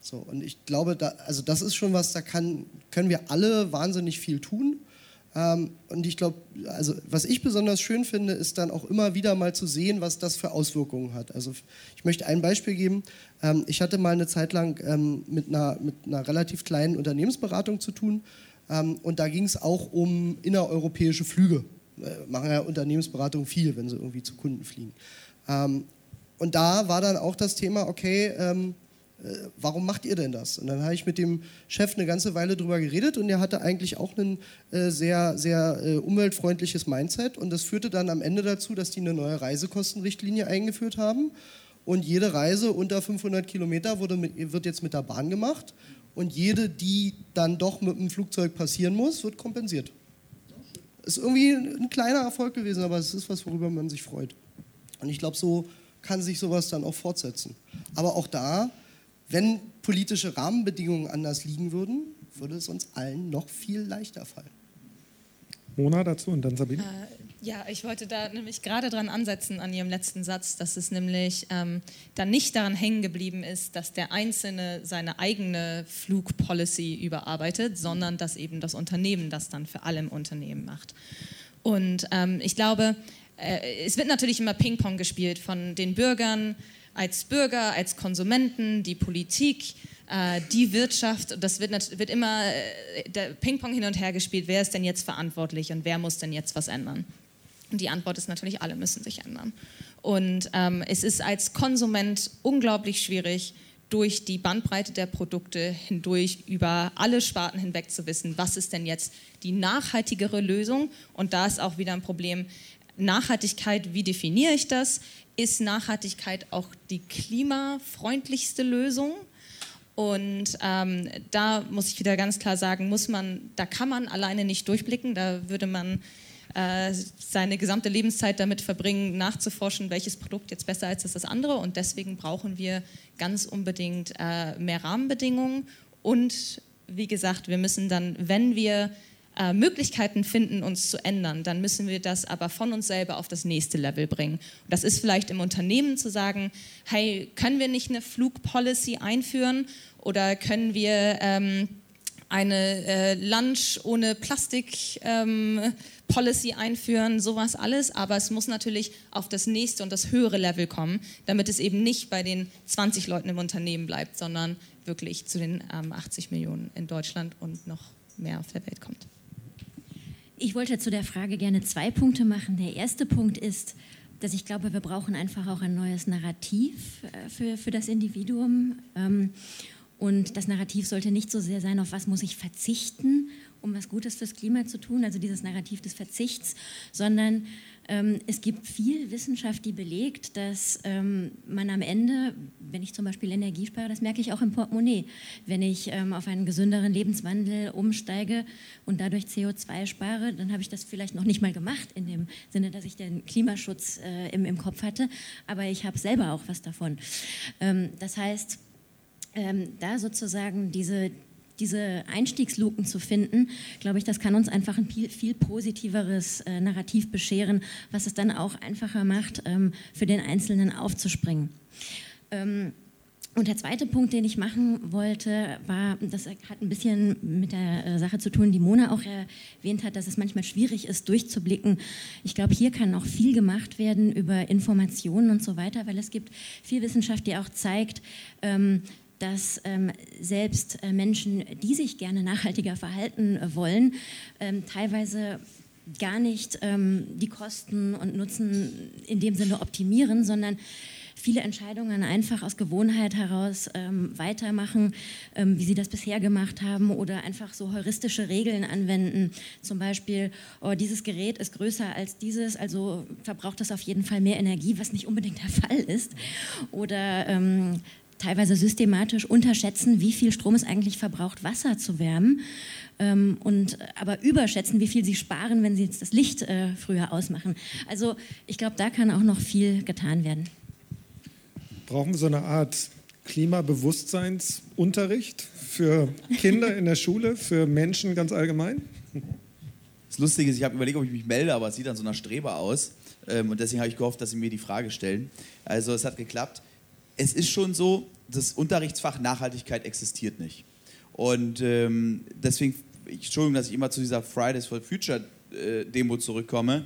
So, und ich glaube, da, also das ist schon was, da kann, können wir alle wahnsinnig viel tun. Ähm, und ich glaube, also was ich besonders schön finde, ist dann auch immer wieder mal zu sehen, was das für Auswirkungen hat. Also ich möchte ein Beispiel geben. Ähm, ich hatte mal eine Zeit lang ähm, mit, einer, mit einer relativ kleinen Unternehmensberatung zu tun. Ähm, und da ging es auch um innereuropäische Flüge. Äh, machen ja Unternehmensberatungen viel, wenn sie irgendwie zu Kunden fliegen. Ähm, und da war dann auch das Thema, okay, ähm, warum macht ihr denn das? Und dann habe ich mit dem Chef eine ganze Weile drüber geredet und er hatte eigentlich auch ein äh, sehr, sehr äh, umweltfreundliches Mindset und das führte dann am Ende dazu, dass die eine neue Reisekostenrichtlinie eingeführt haben und jede Reise unter fünfhundert Kilometer wurde mit, wird jetzt mit der Bahn gemacht und jede, die dann doch mit dem Flugzeug passieren muss, wird kompensiert. Ist irgendwie ein kleiner Erfolg gewesen, aber es ist was, worüber man sich freut. Und ich glaube, so kann sich sowas dann auch fortsetzen. Aber auch da, wenn politische Rahmenbedingungen anders liegen würden, würde es uns allen noch viel leichter fallen. Mona dazu und dann Sabine. Äh, ja, ich wollte da nämlich gerade dran ansetzen an Ihrem letzten Satz, dass es nämlich ähm, dann nicht daran hängen geblieben ist, dass der Einzelne seine eigene Flugpolicy überarbeitet, sondern dass eben das Unternehmen das dann für alle im Unternehmen macht. Und ähm, ich glaube, äh, es wird natürlich immer Ping-Pong gespielt von den Bürgern, als Bürger, als Konsumenten, die Politik, äh, die Wirtschaft. Das wird, wird immer äh, der Ping-Pong hin und her gespielt. Wer ist denn jetzt verantwortlich und wer muss denn jetzt was ändern? Und die Antwort ist natürlich, alle müssen sich ändern. Und ähm, es ist als Konsument unglaublich schwierig, durch die Bandbreite der Produkte hindurch über alle Sparten hinweg zu wissen, was ist denn jetzt die nachhaltigere Lösung? Und da ist auch wieder ein Problem, Nachhaltigkeit, wie definiere ich das? Ist Nachhaltigkeit auch die klimafreundlichste Lösung? Und ähm, da muss ich wieder ganz klar sagen, muss man, da kann man alleine nicht durchblicken. Da würde man äh, seine gesamte Lebenszeit damit verbringen, nachzuforschen, welches Produkt jetzt besser ist als das andere. Und deswegen brauchen wir ganz unbedingt äh, mehr Rahmenbedingungen. Und wie gesagt, wir müssen dann, wenn wir äh, Möglichkeiten finden, uns zu ändern, dann müssen wir das aber von uns selber auf das nächste Level bringen. Und das ist vielleicht im Unternehmen zu sagen, hey, können wir nicht eine Flugpolicy einführen oder können wir ähm, eine äh, Lunch ohne Plastik ähm, Policy einführen, sowas alles, aber es muss natürlich auf das nächste und das höhere Level kommen, damit es eben nicht bei den zwanzig Leuten im Unternehmen bleibt, sondern wirklich zu den ähm, achtzig Millionen in Deutschland und noch mehr auf der Welt kommt. Ich wollte zu der Frage gerne zwei Punkte machen. Der erste Punkt ist, dass ich glaube, wir brauchen einfach auch ein neues Narrativ äh, für, für das Individuum. Ähm, Und das Narrativ sollte nicht so sehr sein, auf was muss ich verzichten, um was Gutes fürs Klima zu tun, also dieses Narrativ des Verzichts, sondern ähm, es gibt viel Wissenschaft, die belegt, dass ähm, man am Ende, wenn ich zum Beispiel Energie spare, das merke ich auch im Portemonnaie, wenn ich ähm, auf einen gesünderen Lebenswandel umsteige und dadurch C O zwei spare, dann habe ich das vielleicht noch nicht mal gemacht, in dem Sinne, dass ich den Klimaschutz äh, im, im Kopf hatte, aber ich habe selber auch was davon. Ähm, das heißt... Ähm, da sozusagen diese, diese Einstiegsluken zu finden, glaube ich, das kann uns einfach ein viel, viel positiveres äh, Narrativ bescheren, was es dann auch einfacher macht, ähm, für den Einzelnen aufzuspringen. Ähm, und der zweite Punkt, den ich machen wollte, war, das hat ein bisschen mit der äh, Sache zu tun, die Mona auch erwähnt hat, dass es manchmal schwierig ist, durchzublicken. Ich glaube, hier kann auch viel gemacht werden über Informationen und so weiter, weil es gibt viel Wissenschaft, die auch zeigt, ähm, dass ähm, selbst äh, Menschen, die sich gerne nachhaltiger verhalten äh, wollen, ähm, teilweise gar nicht ähm, die Kosten und Nutzen in dem Sinne optimieren, sondern viele Entscheidungen einfach aus Gewohnheit heraus ähm, weitermachen, ähm, wie sie das bisher gemacht haben oder einfach so heuristische Regeln anwenden. Zum Beispiel, oh, dieses Gerät ist größer als dieses, also verbraucht das auf jeden Fall mehr Energie, was nicht unbedingt der Fall ist. Oder... Ähm, teilweise systematisch unterschätzen, wie viel Strom es eigentlich verbraucht, Wasser zu wärmen, ähm, und aber überschätzen, wie viel sie sparen, wenn sie jetzt das Licht äh, früher ausmachen. Also ich glaube, da kann auch noch viel getan werden. Brauchen wir so eine Art Klimabewusstseinsunterricht für Kinder in der Schule, für Menschen ganz allgemein? Das Lustige ist, ich habe überlegt, ob ich mich melde, aber es sieht an so einer Streber aus. Ähm, und deswegen habe ich gehofft, dass sie mir die Frage stellen. Also es hat geklappt. Es ist schon so, das Unterrichtsfach Nachhaltigkeit existiert nicht. Und ähm, deswegen, ich, Entschuldigung, dass ich immer zu dieser Fridays for Future äh, Demo zurückkomme,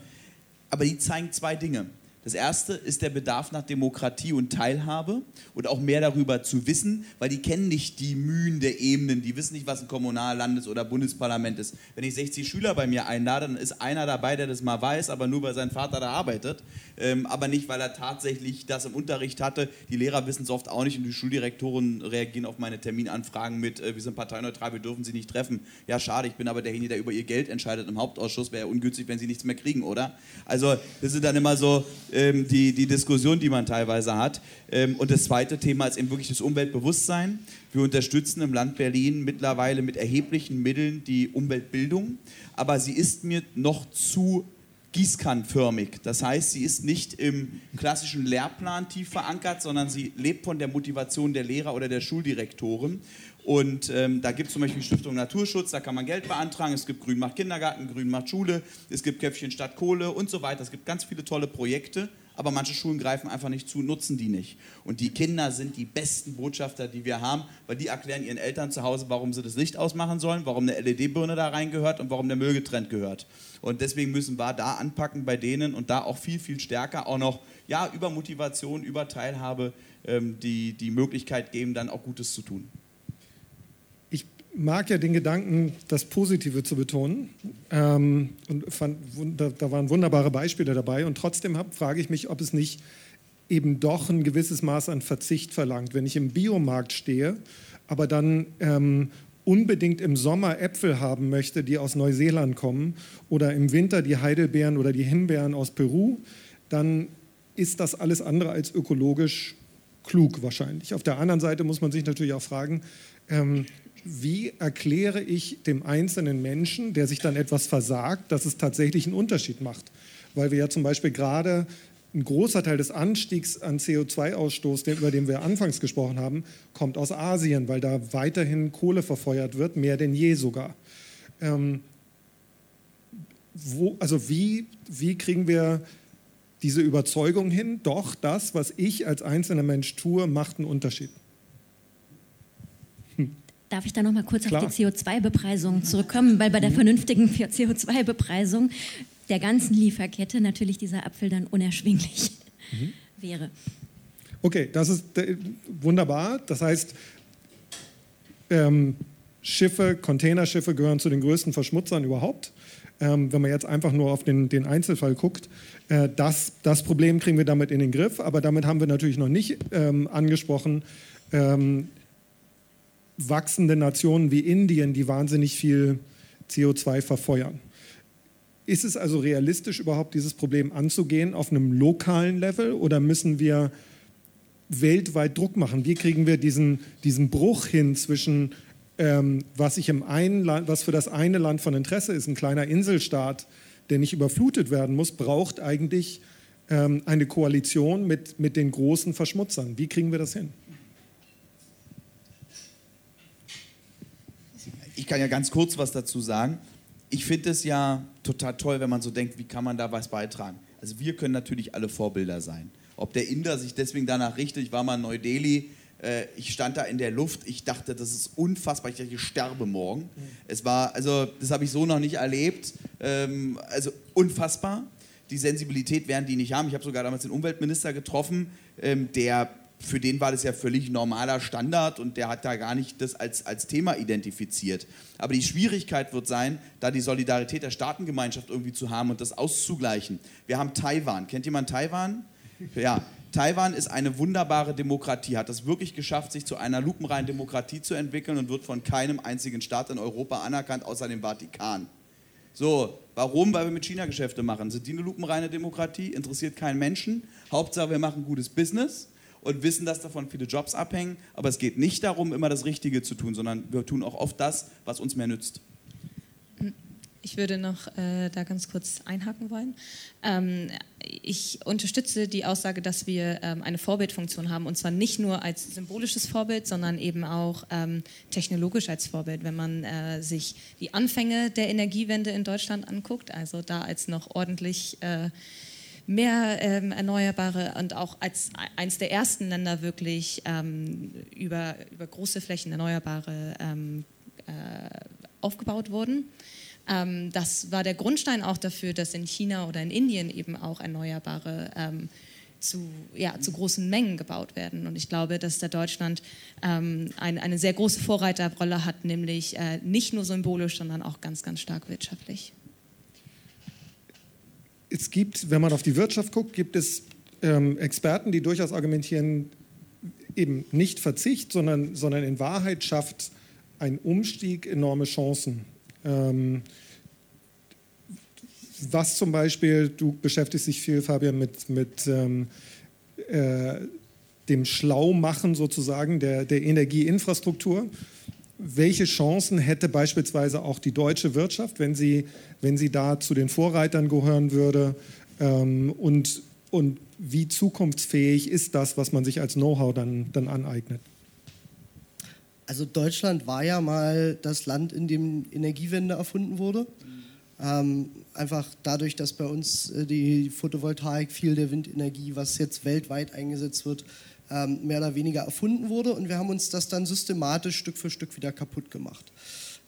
aber die zeigen zwei Dinge. Das erste ist der Bedarf nach Demokratie und Teilhabe und auch mehr darüber zu wissen, weil die kennen nicht die Mühen der Ebenen, die wissen nicht, was ein Kommunal-, Landes- oder Bundesparlament ist. Wenn ich sechzig Schüler bei mir einlade, dann ist einer dabei, der das mal weiß, aber nur, weil sein Vater da arbeitet, ähm, aber nicht, weil er tatsächlich das im Unterricht hatte. Die Lehrer wissen es oft auch nicht und die Schuldirektoren reagieren auf meine Terminanfragen mit, äh, wir sind parteineutral, wir dürfen sie nicht treffen. Ja, schade, ich bin aber derjenige, der über ihr Geld entscheidet im Hauptausschuss, wäre ja ungünstig, wenn sie nichts mehr kriegen, oder? Also das sind dann immer so... Die, die Diskussion, die man teilweise hat. Und das zweite Thema ist eben wirklich das Umweltbewusstsein. Wir unterstützen im Land Berlin mittlerweile mit erheblichen Mitteln die Umweltbildung, aber sie ist mir noch zu gießkannenförmig. Das heißt, sie ist nicht im klassischen Lehrplan tief verankert, sondern sie lebt von der Motivation der Lehrer oder der Schuldirektoren. Und ähm, da gibt es zum Beispiel Stiftung Naturschutz, da kann man Geld beantragen, es gibt Grün macht Kindergarten, Grün macht Schule, es gibt Käffchen statt Kohle und so weiter. Es gibt ganz viele tolle Projekte, aber manche Schulen greifen einfach nicht zu, nutzen die nicht. Und die Kinder sind die besten Botschafter, die wir haben, weil die erklären ihren Eltern zu Hause, warum sie das Licht ausmachen sollen, warum eine L E D-Birne da reingehört und warum der Müll getrennt gehört. Und deswegen müssen wir da anpacken bei denen und da auch viel, viel stärker auch noch, ja, über Motivation, über Teilhabe ähm, die, die Möglichkeit geben, dann auch Gutes zu tun. Ich mag ja den Gedanken, das Positive zu betonen, ähm, und fand, da, da waren wunderbare Beispiele dabei und trotzdem hab, frage ich mich, ob es nicht eben doch ein gewisses Maß an Verzicht verlangt. Wenn ich im Biomarkt stehe, aber dann ähm, unbedingt im Sommer Äpfel haben möchte, die aus Neuseeland kommen oder im Winter die Heidelbeeren oder die Himbeeren aus Peru, dann ist das alles andere als ökologisch klug wahrscheinlich. Auf der anderen Seite muss man sich natürlich auch fragen, ähm, wie erkläre ich dem einzelnen Menschen, der sich dann etwas versagt, dass es tatsächlich einen Unterschied macht? Weil wir ja zum Beispiel gerade ein großer Teil des Anstiegs an C O zwei Ausstoß, über den wir anfangs gesprochen haben, kommt aus Asien, weil da weiterhin Kohle verfeuert wird, mehr denn je sogar. Ähm, wo, also wie, wie kriegen wir diese Überzeugung hin, doch das, was ich als einzelner Mensch tue, macht einen Unterschied. Hm. Darf ich da noch mal kurz Klar. auf die C O zwei Bepreisung zurückkommen? Weil bei der vernünftigen C O zwei Bepreisung der ganzen Lieferkette natürlich dieser Apfel dann unerschwinglich mhm. wäre. Okay, das ist wunderbar. Das heißt, ähm, Schiffe, Containerschiffe gehören zu den größten Verschmutzern überhaupt. Ähm, wenn man jetzt einfach nur auf den, den Einzelfall guckt, äh, das, das Problem kriegen wir damit in den Griff. Aber damit haben wir natürlich noch nicht ähm, angesprochen, ähm, wachsende Nationen wie Indien, die wahnsinnig viel C O zwei verfeuern. Ist es also realistisch, überhaupt dieses Problem anzugehen auf einem lokalen Level, oder müssen wir weltweit Druck machen? Wie kriegen wir diesen, diesen Bruch hin zwischen, ähm, was, ich im einen Land, was für das eine Land von Interesse ist, ein kleiner Inselstaat, der nicht überflutet werden muss, braucht eigentlich ähm, eine Koalition mit, mit den großen Verschmutzern. Wie kriegen wir das hin? Ich kann ja ganz kurz was dazu sagen. Ich finde es ja total toll, wenn man so denkt, wie kann man da was beitragen? Also wir können natürlich alle Vorbilder sein. Ob der Inder sich deswegen danach richtet, ich war mal in Neu-Delhi, äh, ich stand da in der Luft, ich dachte, das ist unfassbar, ich dachte, ich sterbe morgen. Mhm. Es war, also das habe ich so noch nicht erlebt, ähm, also unfassbar. Die Sensibilität werden die nicht haben. Ich habe sogar damals den Umweltminister getroffen, ähm, der... Für den war das ja völlig normaler Standard und der hat da gar nicht das als, als Thema identifiziert. Aber die Schwierigkeit wird sein, da die Solidarität der Staatengemeinschaft irgendwie zu haben und das auszugleichen. Wir haben Taiwan. Kennt jemand Taiwan? Ja, Taiwan ist eine wunderbare Demokratie, hat es wirklich geschafft, sich zu einer lupenreinen Demokratie zu entwickeln und wird von keinem einzigen Staat in Europa anerkannt, außer dem Vatikan. So, warum? Weil wir mit China Geschäfte machen. Sind die eine lupenreine Demokratie? Interessiert keinen Menschen. Hauptsache, wir machen gutes Business. Und wissen, dass davon viele Jobs abhängen. Aber es geht nicht darum, immer das Richtige zu tun, sondern wir tun auch oft das, was uns mehr nützt. Ich würde noch äh, da ganz kurz einhaken wollen. Ähm, ich unterstütze die Aussage, dass wir ähm, eine Vorbildfunktion haben. Und zwar nicht nur als symbolisches Vorbild, sondern eben auch ähm, technologisch als Vorbild. Wenn man äh, sich die Anfänge der Energiewende in Deutschland anguckt, also da als noch ordentlich... Äh, mehr ähm, erneuerbare und auch als eines der ersten Länder wirklich ähm, über, über große Flächen erneuerbare ähm, äh, aufgebaut wurden. Ähm, das war der Grundstein auch dafür, dass in China oder in Indien eben auch erneuerbare ähm, zu, ja, zu großen Mengen gebaut werden. Und ich glaube, dass da Deutschland ähm, ein, eine sehr große Vorreiterrolle hat, nämlich äh, nicht nur symbolisch, sondern auch ganz, ganz stark wirtschaftlich. Es gibt, wenn man auf die Wirtschaft guckt, gibt es ähm, Experten, die durchaus argumentieren, eben nicht Verzicht, sondern, sondern in Wahrheit schafft ein Umstieg enorme Chancen. Ähm, was zum Beispiel, du beschäftigst dich viel, Fabian, mit, mit ähm, äh, dem Schlaumachen sozusagen der, der Energieinfrastruktur. Welche Chancen hätte beispielsweise auch die deutsche Wirtschaft, wenn sie, wenn sie da zu den Vorreitern gehören würde? Ähm, und, und wie zukunftsfähig ist das, was man sich als Know-how dann, dann aneignet? Also Deutschland war ja mal das Land, in dem Energiewende erfunden wurde. Ähm, einfach dadurch, dass bei uns die Photovoltaik, viel der Windenergie, was jetzt weltweit eingesetzt wird, mehr oder weniger erfunden wurde, und wir haben uns das dann systematisch Stück für Stück wieder kaputt gemacht.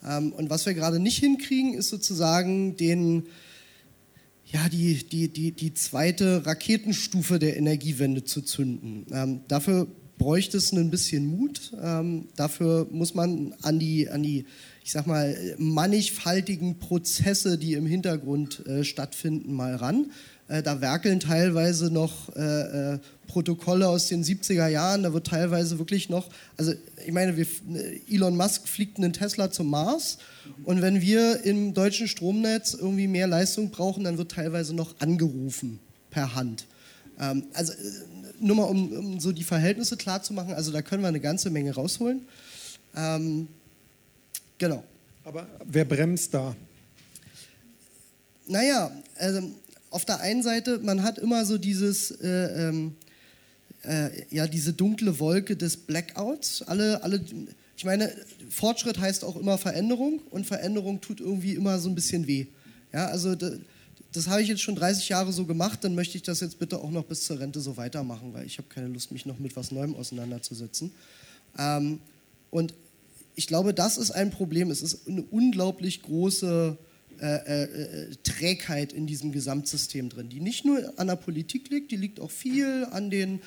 Und was wir gerade nicht hinkriegen, ist sozusagen den, ja, die, die, die, die zweite Raketenstufe der Energiewende zu zünden. Dafür bräuchte es ein bisschen Mut. Dafür muss man an die, an die, ich sag mal, mannigfaltigen Prozesse, die im Hintergrund stattfinden, mal ran. Da werkeln teilweise noch äh, Protokolle aus den siebziger Jahren, da wird teilweise wirklich noch, also ich meine, wir, Elon Musk fliegt einen Tesla zum Mars, und wenn wir im deutschen Stromnetz irgendwie mehr Leistung brauchen, dann wird teilweise noch angerufen per Hand. Ähm, also nur mal, um, um so die Verhältnisse klarzumachen, also da können wir eine ganze Menge rausholen. Ähm, genau. Aber wer bremst da? Naja, also... Auf der einen Seite, man hat immer so dieses, äh, äh, ja, diese dunkle Wolke des Blackouts. Alle, alle, ich meine, Fortschritt heißt auch immer Veränderung, und Veränderung tut irgendwie immer so ein bisschen weh. Ja, also das, das habe ich jetzt schon dreißig Jahre so gemacht, dann möchte ich das jetzt bitte auch noch bis zur Rente so weitermachen, weil ich habe keine Lust, mich noch mit was Neuem auseinanderzusetzen. Ähm, und ich glaube, das ist ein Problem. Es ist eine unglaublich große äh, äh, Trägheit in diesem Gesamtsystem drin, die nicht nur an der Politik liegt, die liegt auch viel an den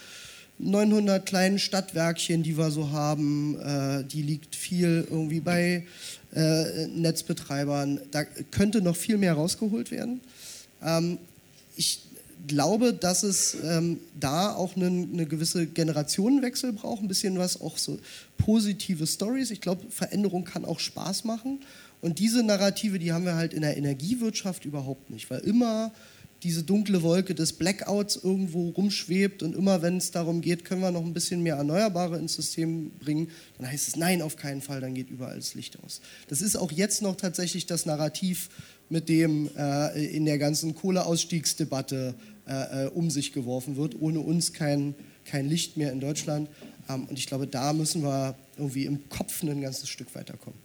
neunhundert kleinen Stadtwerkchen, die wir so haben, äh, die liegt viel irgendwie bei äh, Netzbetreibern. Da könnte noch viel mehr rausgeholt werden. Ähm, ich glaube, dass es ähm, da auch eine ne gewisse Generationenwechsel braucht, ein bisschen was, auch so positive Stories. Ich glaube, Veränderung kann auch Spaß machen. Und diese Narrative, die haben wir halt in der Energiewirtschaft überhaupt nicht, weil immer diese dunkle Wolke des Blackouts irgendwo rumschwebt und immer, wenn es darum geht, können wir noch ein bisschen mehr Erneuerbare ins System bringen, dann heißt es, nein, auf keinen Fall, dann geht überall das Licht aus. Das ist auch jetzt noch tatsächlich das Narrativ, mit dem äh, in der ganzen Kohleausstiegsdebatte äh, äh, um sich geworfen wird, ohne uns kein, kein Licht mehr in Deutschland. Ähm, und ich glaube, da müssen wir irgendwie im Kopf ein ganzes Stück weiterkommen.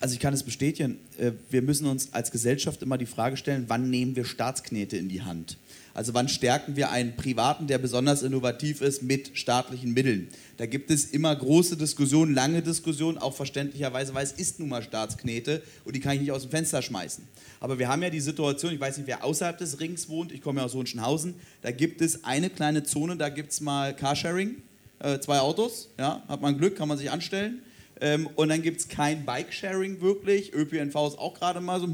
Also ich kann es bestätigen, wir müssen uns als Gesellschaft immer die Frage stellen, wann nehmen wir Staatsknete in die Hand? Also wann stärken wir einen Privaten, der besonders innovativ ist, mit staatlichen Mitteln? Da gibt es immer große Diskussionen, lange Diskussionen, auch verständlicherweise, weil es ist nun mal Staatsknete und die kann ich nicht aus dem Fenster schmeißen. Aber wir haben ja die Situation, ich weiß nicht, wer außerhalb des Rings wohnt, ich komme ja aus Hohenschönhausen, da gibt es eine kleine Zone, da gibt es mal Carsharing, zwei Autos, ja, hat man Glück, kann man sich anstellen. Ähm, und dann gibt es kein Bike-Sharing wirklich, Ö P N V ist auch gerade mal so,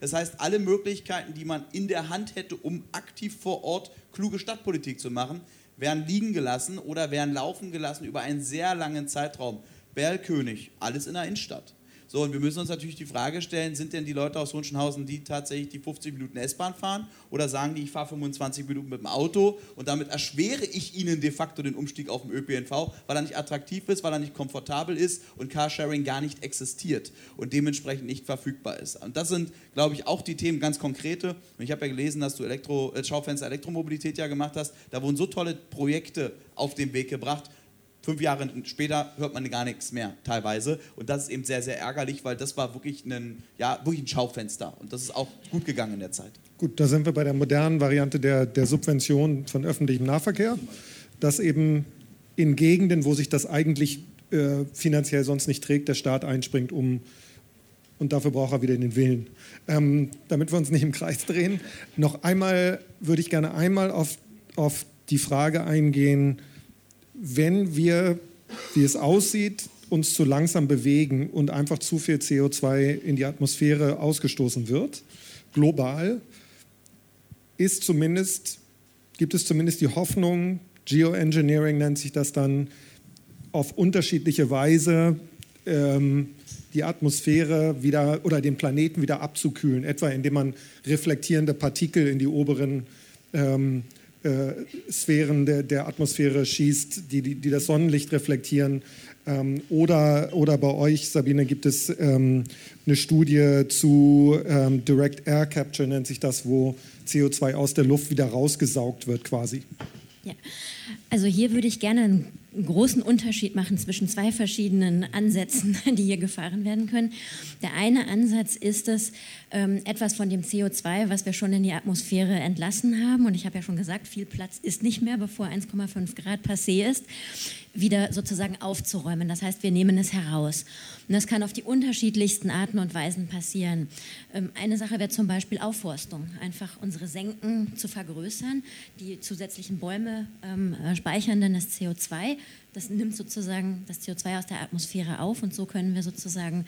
das heißt, alle Möglichkeiten, die man in der Hand hätte, um aktiv vor Ort kluge Stadtpolitik zu machen, werden liegen gelassen oder werden laufen gelassen über einen sehr langen Zeitraum. Berlkönig, alles in der Innenstadt. So, und wir müssen uns natürlich die Frage stellen, sind denn die Leute aus Hohenschönhausen, die tatsächlich die fünfzig Minuten S-Bahn fahren oder sagen die, ich fahre fünfundzwanzig Minuten mit dem Auto und damit erschwere ich ihnen de facto den Umstieg auf den Ö P N V, weil er nicht attraktiv ist, weil er nicht komfortabel ist und Carsharing gar nicht existiert und dementsprechend nicht verfügbar ist. Und das sind, glaube ich, auch die Themen, ganz konkrete. Und ich habe ja gelesen, dass du Elektro, äh, Schaufenster Elektromobilität ja gemacht hast. Da wurden so tolle Projekte auf den Weg gebracht. Fünf Jahre später hört man gar nichts mehr teilweise und das ist eben sehr, sehr ärgerlich, weil das war wirklich ein, ja, wirklich ein Schaufenster und das ist auch gut gegangen in der Zeit. Gut, da sind wir bei der modernen Variante der, der Subvention von öffentlichem Nahverkehr, dass eben in Gegenden, wo sich das eigentlich äh, finanziell sonst nicht trägt, der Staat einspringt, um, und dafür braucht er wieder den Willen. Ähm, damit wir uns nicht im Kreis drehen, noch einmal würde ich gerne einmal auf, auf die Frage eingehen, wenn wir, wie es aussieht, uns zu langsam bewegen und einfach zu viel C O zwei in die Atmosphäre ausgestoßen wird, global, ist zumindest, gibt es zumindest die Hoffnung, Geoengineering nennt sich das dann, auf unterschiedliche Weise ähm, die Atmosphäre wieder oder den Planeten wieder abzukühlen, etwa indem man reflektierende Partikel in die oberen ähm, Äh, Sphären der, der Atmosphäre schießt, die, die, die das Sonnenlicht reflektieren. Ähm, oder, oder bei euch, Sabine, gibt es ähm, eine Studie zu ähm, Direct Air Capture, nennt sich das, wo C O zwei aus der Luft wieder rausgesaugt wird quasi. Ja. Also hier würde ich gerne einen großen Unterschied machen zwischen zwei verschiedenen Ansätzen, die hier gefahren werden können. Der eine Ansatz ist es, ähm, etwas von dem C O zwei, was wir schon in die Atmosphäre entlassen haben, und ich habe ja schon gesagt, viel Platz ist nicht mehr, bevor eins Komma fünf Grad passé ist, wieder sozusagen aufzuräumen. Das heißt, wir nehmen es heraus. Und das kann auf die unterschiedlichsten Arten und Weisen passieren. Ähm, eine Sache wäre zum Beispiel Aufforstung. Einfach unsere Senken zu vergrößern, die zusätzlichen Bäume ähm, speichern dann das C O zwei. Das nimmt sozusagen das C O zwei aus der Atmosphäre auf und so können wir sozusagen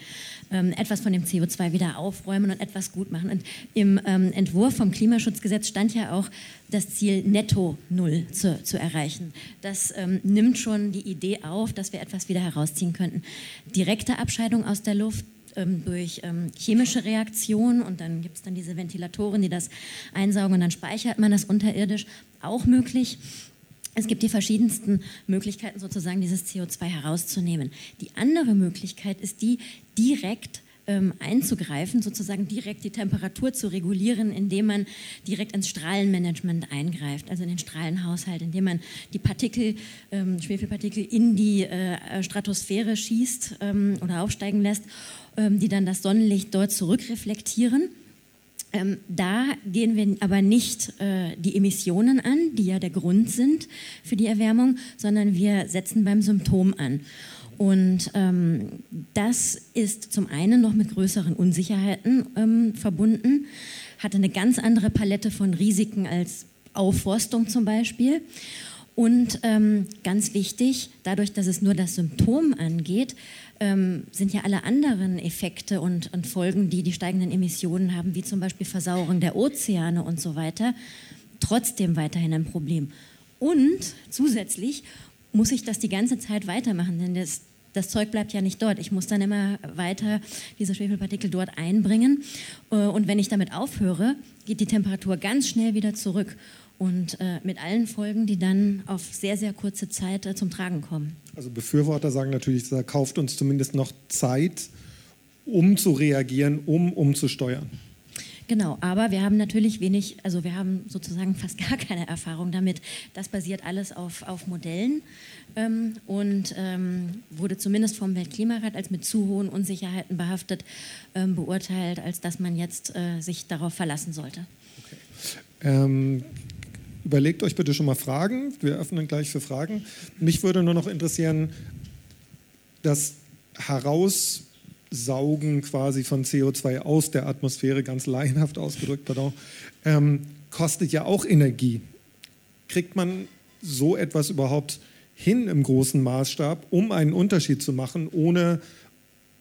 ähm, etwas von dem C O zwei wieder aufräumen und etwas gut machen. Und im ähm, Entwurf vom Klimaschutzgesetz stand ja auch, das Ziel netto null zu, zu erreichen. Das ähm, nimmt schon die Idee auf, dass wir etwas wieder herausziehen könnten. Direkte Abscheidung aus der Luft ähm, durch ähm, chemische Reaktionen und dann gibt es dann diese Ventilatoren, die das einsaugen und dann speichert man das unterirdisch, auch möglich. Es gibt die verschiedensten Möglichkeiten, sozusagen dieses C O zwei herauszunehmen. Die andere Möglichkeit ist die, direkt ähm, einzugreifen, sozusagen direkt die Temperatur zu regulieren, indem man direkt ins Strahlenmanagement eingreift, also in den Strahlenhaushalt, indem man die Partikel, ähm, Schwefelpartikel in die äh, Stratosphäre schießt ähm, oder aufsteigen lässt, ähm, die dann das Sonnenlicht dort zurückreflektieren. Ähm, da gehen wir aber nicht äh, die Emissionen an, die ja der Grund sind für die Erwärmung, sondern wir setzen beim Symptom an. Und ähm, das ist zum einen noch mit größeren Unsicherheiten ähm, verbunden, hatte eine ganz andere Palette von Risiken als Aufforstung zum Beispiel. Und ähm, ganz wichtig, dadurch, dass es nur das Symptom angeht, ähm, sind ja alle anderen Effekte und, und Folgen, die die steigenden Emissionen haben, wie zum Beispiel Versauerung der Ozeane und so weiter, trotzdem weiterhin ein Problem. Und zusätzlich muss ich das die ganze Zeit weitermachen, denn das, das Zeug bleibt ja nicht dort. Ich muss dann immer weiter diese Schwefelpartikel dort einbringen. Äh, und wenn ich damit aufhöre, geht die Temperatur ganz schnell wieder zurück. Und äh, mit allen Folgen, die dann auf sehr, sehr kurze Zeit äh, zum Tragen kommen. Also Befürworter sagen natürlich, da kauft uns zumindest noch Zeit, um zu reagieren, um umzusteuern. Genau, aber wir haben natürlich wenig, also wir haben sozusagen fast gar keine Erfahrung damit. Das basiert alles auf, auf Modellen ähm, und ähm, wurde zumindest vom Weltklimarat als mit zu hohen Unsicherheiten behaftet ähm, beurteilt, als dass man jetzt äh, sich darauf verlassen sollte. Okay. Ähm Überlegt euch bitte schon mal Fragen. Wir öffnen gleich für Fragen. Mich würde nur noch interessieren, das Heraussaugen quasi von C O zwei aus der Atmosphäre, ganz laienhaft ausgedrückt, pardon, ähm, kostet ja auch Energie. Kriegt man so etwas überhaupt hin im großen Maßstab, um einen Unterschied zu machen, ohne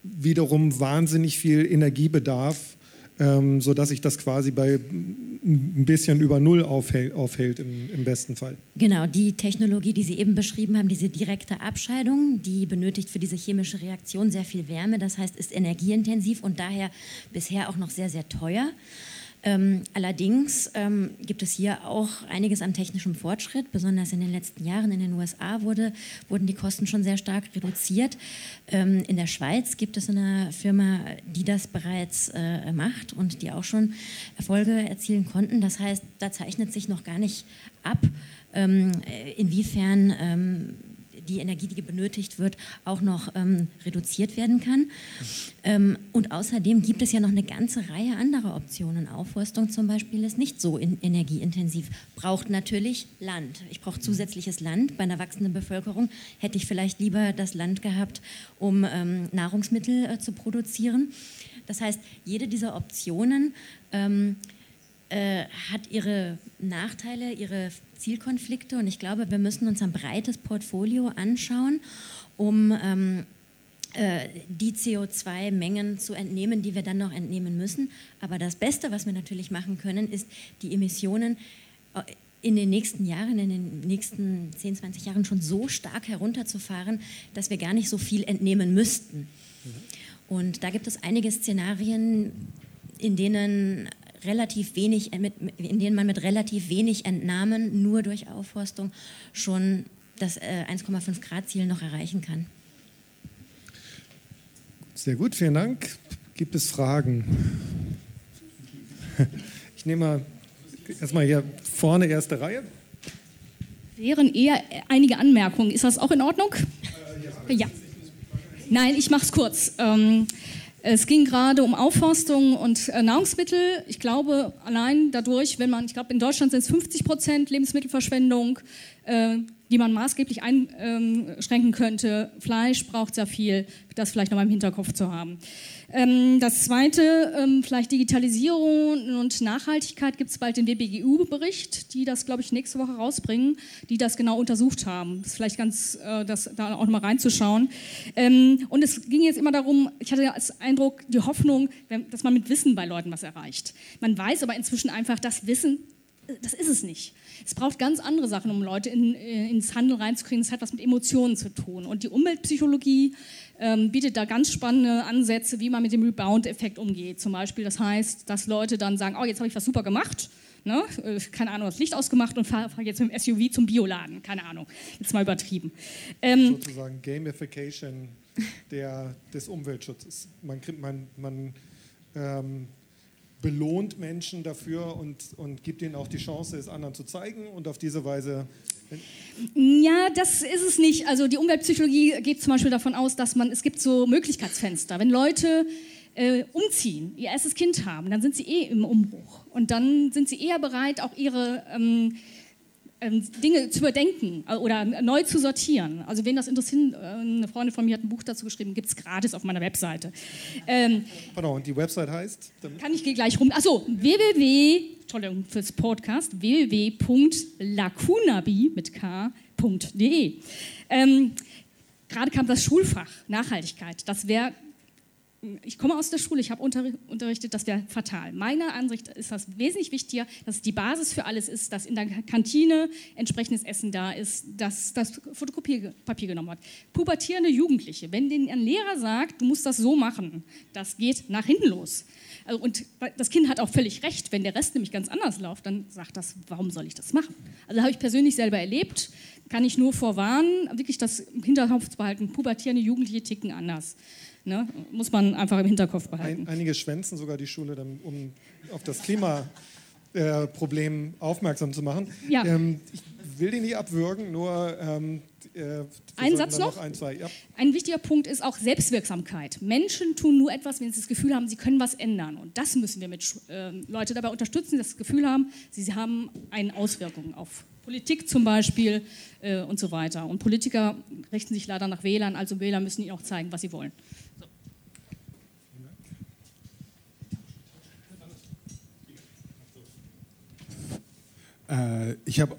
wiederum wahnsinnig viel Energiebedarf? Ähm, sodass sich das quasi bei ein bisschen über Null aufhält, aufhält im, im besten Fall. Genau, die Technologie, die Sie eben beschrieben haben, diese direkte Abscheidung, die benötigt für diese chemische Reaktion sehr viel Wärme, das heißt, ist energieintensiv und daher bisher auch noch sehr, sehr teuer. Ähm, allerdings ähm, gibt es hier auch einiges an technischem Fortschritt, besonders in den letzten Jahren. In den U S A wurde, wurden die Kosten schon sehr stark reduziert. Ähm, in der Schweiz gibt es eine Firma, die das bereits äh, macht und die auch schon Erfolge erzielen konnten. Das heißt, da zeichnet sich noch gar nicht ab, ähm, inwiefern ähm, die Energie, die benötigt wird, auch noch ähm, reduziert werden kann. Ähm, und außerdem gibt es ja noch eine ganze Reihe anderer Optionen. Aufforstung zum Beispiel ist nicht so in- energieintensiv. Braucht natürlich Land. Ich brauche zusätzliches Land. Bei einer wachsenden Bevölkerung hätte ich vielleicht lieber das Land gehabt, um ähm, Nahrungsmittel äh, zu produzieren. Das heißt, jede dieser Optionen ähm, äh, hat ihre Nachteile, ihre Zielkonflikte, und ich glaube, wir müssen uns ein breites Portfolio anschauen, um ähm, äh, die C O zwei Mengen zu entnehmen, die wir dann noch entnehmen müssen. Aber das Beste, was wir natürlich machen können, ist, die Emissionen in den nächsten Jahren, in den nächsten zehn, zwanzig Jahren schon so stark herunterzufahren, dass wir gar nicht so viel entnehmen müssten. Und da gibt es einige Szenarien, in denen relativ wenig, in denen man mit relativ wenig Entnahmen nur durch Aufforstung schon das eins Komma fünf Grad Ziel noch erreichen kann. Sehr gut, vielen Dank. Gibt es Fragen? Ich nehme mal erstmal hier vorne erste Reihe. Wären eher einige Anmerkungen. Ist das auch in Ordnung? Äh, ja. ja. Nein, ich mache es kurz. Ähm, Es ging gerade um Aufforstung und äh, Nahrungsmittel. Ich glaube, allein dadurch, wenn man, ich glaube, in Deutschland sind es fünfzig Prozent Lebensmittelverschwendung, äh, die man maßgeblich einschränken ähm, könnte. Fleisch braucht sehr viel, das vielleicht noch mal im Hinterkopf zu haben. Ähm, das Zweite, ähm, vielleicht Digitalisierung und Nachhaltigkeit, gibt es bald den W B G U-Bericht, die das, glaube ich, nächste Woche rausbringen, die das genau untersucht haben. Das ist vielleicht ganz, äh, das da auch nochmal reinzuschauen. Ähm, und es ging jetzt immer darum, ich hatte als Eindruck, die Hoffnung, dass man mit Wissen bei Leuten was erreicht. Man weiß aber inzwischen einfach, das Wissen, das ist es nicht. Es braucht ganz andere Sachen, um Leute in, in, ins Handeln reinzukriegen. Das hat was mit Emotionen zu tun. Und die Umweltpsychologie ähm, bietet da ganz spannende Ansätze, wie man mit dem Rebound-Effekt umgeht. Zum Beispiel, das heißt, dass Leute dann sagen, oh, jetzt habe ich was super gemacht. Ne? Keine Ahnung, das Licht ausgemacht und fahre fahr jetzt mit dem S U V zum Bioladen. Keine Ahnung, jetzt mal übertrieben. Ähm, Sozusagen Gamification der, des Umweltschutzes. Man kriegt, man... man ähm belohnt Menschen dafür und, und gibt ihnen auch die Chance, es anderen zu zeigen und auf diese Weise... Ja, das ist es nicht. Also die Umweltpsychologie geht zum Beispiel davon aus, dass man, es gibt so Möglichkeitsfenster. Wenn Leute äh, umziehen, ihr erstes Kind haben, dann sind sie eh im Umbruch. Und dann sind sie eher bereit, auch ihre ähm, ähm, Dinge zu überdenken oder neu zu sortieren. Also wen das interessiert, äh, eine Freundin von mir hat ein Buch dazu geschrieben, gibt es gratis auf meiner Webseite. Ähm, Pardon, und die Website heißt? Kann ich gleich rum... Achso, www, Entschuldigung fürs Podcast, www.lacunabi mit k.de. Ähm, Gerade kam das Schulfach Nachhaltigkeit. Das wäre, ich komme aus der Schule, ich habe unterrichtet, das wäre fatal. Meiner Ansicht ist das wesentlich wichtiger, dass die Basis für alles ist, dass in der Kantine entsprechendes Essen da ist, dass das Fotokopierpapier genommen wird. Pubertierende Jugendliche, wenn denen ein Lehrer sagt, du musst das so machen, das geht nach hinten los. Und das Kind hat auch völlig recht, wenn der Rest nämlich ganz anders läuft, dann sagt das, warum soll ich das machen? Also habe ich persönlich selber erlebt, kann ich nur vorwarnen, wirklich das im Hinterkopf zu behalten, pubertierende Jugendliche ticken anders. Ne? Muss man einfach im Hinterkopf behalten. Ein, einige schwänzen sogar die Schule, um auf das Klimaproblem äh, aufmerksam zu machen. Ja. Ähm, ich will die nicht abwürgen, nur... Ähm, Äh, ein Satz noch. noch ein, zwei, ja. Ein wichtiger Punkt ist auch Selbstwirksamkeit. Menschen tun nur etwas, wenn sie das Gefühl haben, sie können was ändern. Und das müssen wir mit äh, Leute dabei unterstützen, dass sie das Gefühl haben, sie haben eine Auswirkung auf Politik zum Beispiel äh, und so weiter. Und Politiker richten sich leider nach Wählern, also Wähler müssen ihnen auch zeigen, was sie wollen. So. Ich habe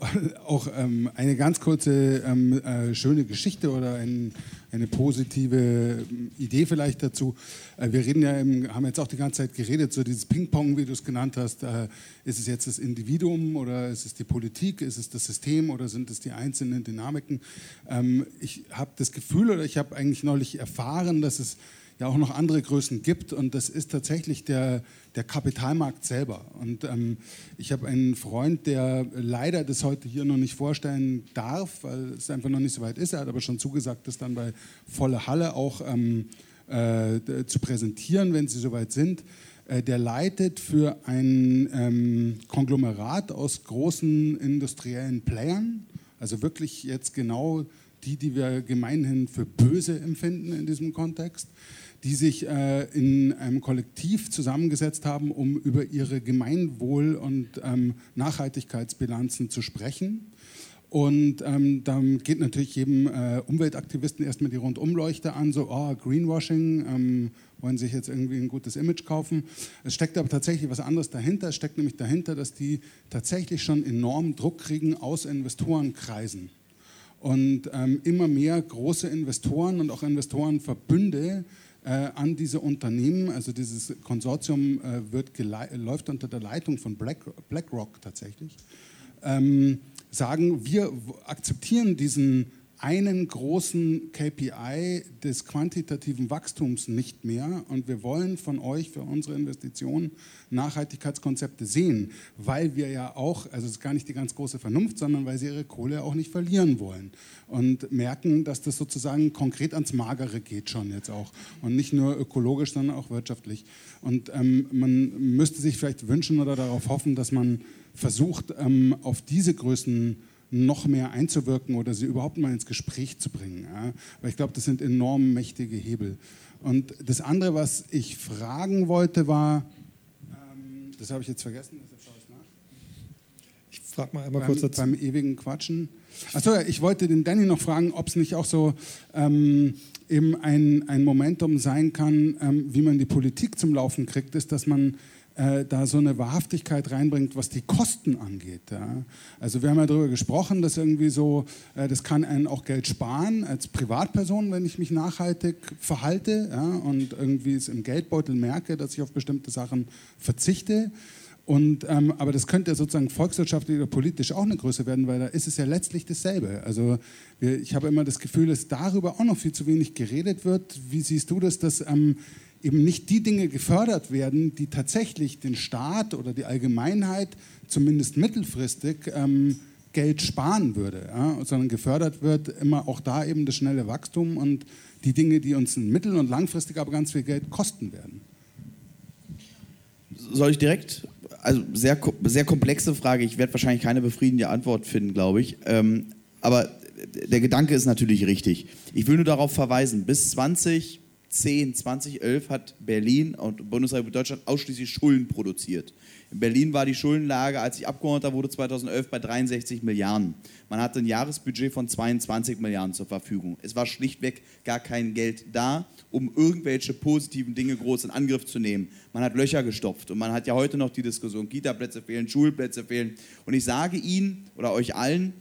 auch ähm, eine ganz kurze ähm, äh, schöne Geschichte oder ein, eine positive ähm, Idee vielleicht dazu. Äh, wir reden ja im, haben jetzt auch die ganze Zeit geredet, so dieses Ping-Pong, wie du es genannt hast. Äh, ist es jetzt das Individuum oder ist es die Politik, ist es das System oder sind es die einzelnen Dynamiken? Ähm, ich habe das Gefühl oder ich habe eigentlich neulich erfahren, dass es ja auch noch andere Größen gibt und das ist tatsächlich der, der Kapitalmarkt selber. Und ähm, ich habe einen Freund, der leider das heute hier noch nicht vorstellen darf, weil es einfach noch nicht so weit ist. Er hat aber schon zugesagt, das dann bei voller Halle auch ähm, äh, zu präsentieren, wenn sie soweit sind. Äh, der leitet für ein ähm, Konglomerat aus großen industriellen Playern, also wirklich jetzt genau die, die wir gemeinhin für böse empfinden in diesem Kontext, die sich äh, in einem Kollektiv zusammengesetzt haben, um über ihre Gemeinwohl- und ähm, Nachhaltigkeitsbilanzen zu sprechen. Und ähm, dann geht natürlich jedem äh, Umweltaktivisten erstmal die Rundumleuchte an, so oh, Greenwashing, ähm, wollen sich jetzt irgendwie ein gutes Image kaufen. Es steckt aber tatsächlich was anderes dahinter. Es steckt nämlich dahinter, dass die tatsächlich schon enormen Druck kriegen aus Investorenkreisen. Und ähm, immer mehr große Investoren und auch Investorenverbünde äh, an diese Unternehmen, also dieses Konsortium äh, wird gelei- läuft unter der Leitung von Black- BlackRock tatsächlich, ähm, sagen, wir akzeptieren diesen einen großen K P I des quantitativen Wachstums nicht mehr und wir wollen von euch für unsere Investitionen Nachhaltigkeitskonzepte sehen, weil wir ja auch, also es ist gar nicht die ganz große Vernunft, sondern weil sie ihre Kohle auch nicht verlieren wollen und merken, dass das sozusagen konkret ans Magere geht schon jetzt auch und nicht nur ökologisch, sondern auch wirtschaftlich. Und ähm, man müsste sich vielleicht wünschen oder darauf hoffen, dass man versucht, ähm, auf diese Größen noch mehr einzuwirken oder sie überhaupt mal ins Gespräch zu bringen. Ja? Weil ich glaube, das sind enorm mächtige Hebel. Und das andere, was ich fragen wollte, war, ähm, das habe ich jetzt vergessen, deshalb schaue ich nach. Ich frage mal einmal beim, kurz dazu. Beim ewigen Quatschen. Achso, ja, ich wollte den Danny noch fragen, ob es nicht auch so ähm, eben ein, ein Momentum sein kann, ähm, wie man die Politik zum Laufen kriegt, ist, dass man da so eine Wahrhaftigkeit reinbringt, was die Kosten angeht. Ja. Also wir haben ja darüber gesprochen, dass irgendwie so, das kann einen auch Geld sparen als Privatperson, wenn ich mich nachhaltig verhalte, ja, und irgendwie es im Geldbeutel merke, dass ich auf bestimmte Sachen verzichte. Und, ähm, aber das könnte ja sozusagen volkswirtschaftlich oder politisch auch eine Größe werden, weil da ist es ja letztlich dasselbe. Also wir, ich habe immer das Gefühl, dass darüber auch noch viel zu wenig geredet wird. Wie siehst du das, dass ähm, eben nicht die Dinge gefördert werden, die tatsächlich den Staat oder die Allgemeinheit zumindest mittelfristig ähm, Geld sparen würde, ja? Sondern gefördert wird immer auch da eben das schnelle Wachstum und die Dinge, die uns mittel- und langfristig aber ganz viel Geld kosten werden. Soll ich direkt? Also sehr, sehr komplexe Frage, ich werde wahrscheinlich keine befriedigende Antwort finden, glaube ich, ähm, aber der Gedanke ist natürlich richtig. Ich will nur darauf verweisen, bis 20... zweitausendzehn, zweitausendelf hat Berlin und Bundesrepublik Deutschland ausschließlich Schulden produziert. In Berlin war die Schuldenlage, als ich Abgeordneter wurde, zweitausendelf bei dreiundsechzig Milliarden. Man hatte ein Jahresbudget von zweiundzwanzig Milliarden zur Verfügung. Es war schlichtweg gar kein Geld da, um irgendwelche positiven Dinge groß in Angriff zu nehmen. Man hat Löcher gestopft und man hat ja heute noch die Diskussion, Kita-Plätze fehlen, Schulplätze fehlen. Und ich sage Ihnen oder euch allen,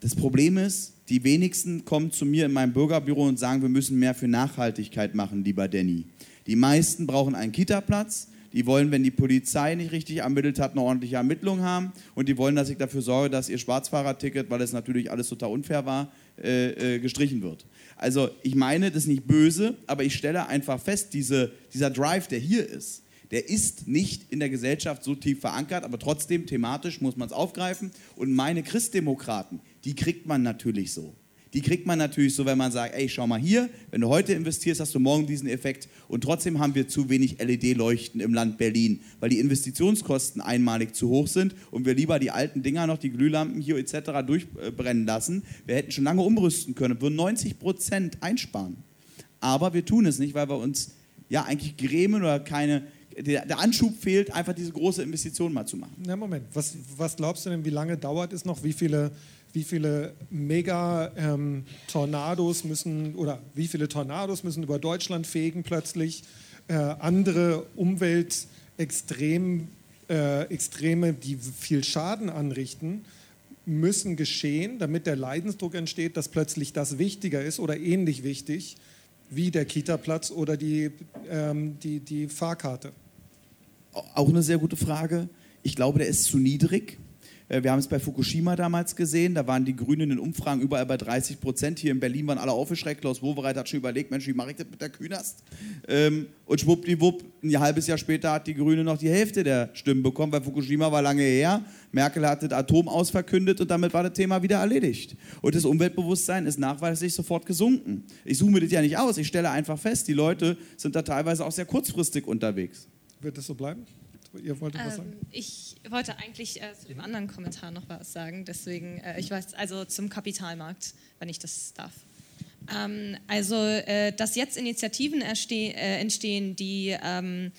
das Problem ist, die wenigsten kommen zu mir in meinem Bürgerbüro und sagen, wir müssen mehr für Nachhaltigkeit machen, lieber Danny. Die meisten brauchen einen Kita-Platz. Die wollen, wenn die Polizei nicht richtig ermittelt hat, eine ordentliche Ermittlung haben. Und die wollen, dass ich dafür sorge, dass ihr Schwarzfahrerticket, weil es natürlich alles total unfair war, äh, äh, gestrichen wird. Also ich meine, das ist nicht böse, aber ich stelle einfach fest, diese, dieser Drive, der hier ist, der ist nicht in der Gesellschaft so tief verankert, aber trotzdem thematisch muss man es aufgreifen. Und meine Christdemokraten, die kriegt man natürlich so. Die kriegt man natürlich so, wenn man sagt, ey, schau mal hier, wenn du heute investierst, hast du morgen diesen Effekt. Und trotzdem haben wir zu wenig L E D-Leuchten im Land Berlin, weil die Investitionskosten einmalig zu hoch sind und wir lieber die alten Dinger noch, die Glühlampen hier et cetera durchbrennen lassen. Wir hätten schon lange umrüsten können, würden neunzig Prozent einsparen. Aber wir tun es nicht, weil wir uns ja eigentlich grämen oder keine... Der, der Anschub fehlt, einfach diese große Investition mal zu machen. Na Moment, was, was glaubst du denn, wie lange dauert es noch, wie viele... Wie viele Mega-Tornados ähm, müssen oder wie viele Tornados müssen über Deutschland fegen plötzlich? Äh, andere Umweltextreme, äh, Extreme, die viel Schaden anrichten, müssen geschehen, damit der Leidensdruck entsteht, dass plötzlich das wichtiger ist oder ähnlich wichtig wie der Kita-Platz oder die, ähm, die, die Fahrkarte. Auch eine sehr gute Frage. Ich glaube, der ist zu niedrig. Wir haben es bei Fukushima damals gesehen, da waren die Grünen in Umfragen überall bei dreißig Prozent. Hier in Berlin waren alle aufgeschreckt. Klaus Wowereit hat schon überlegt, Mensch, wie mache ich das mit der Künast? Ähm, und schwuppdiwupp, ein halbes Jahr später hat die Grüne noch die Hälfte der Stimmen bekommen, weil Fukushima war lange her. Merkel hat das Atom ausverkündet und damit war das Thema wieder erledigt. Und das Umweltbewusstsein ist nachweislich sofort gesunken. Ich suche mir das ja nicht aus, ich stelle einfach fest, die Leute sind da teilweise auch sehr kurzfristig unterwegs. Wird das so bleiben? Ihr wolltet was sagen? Ähm, ich wollte eigentlich äh, zu dem anderen Kommentar noch was sagen, deswegen, äh, ich weiß, also zum Kapitalmarkt, wenn ich das darf. Ähm, also, äh, dass jetzt Initiativen erste- äh, entstehen, die, ähm,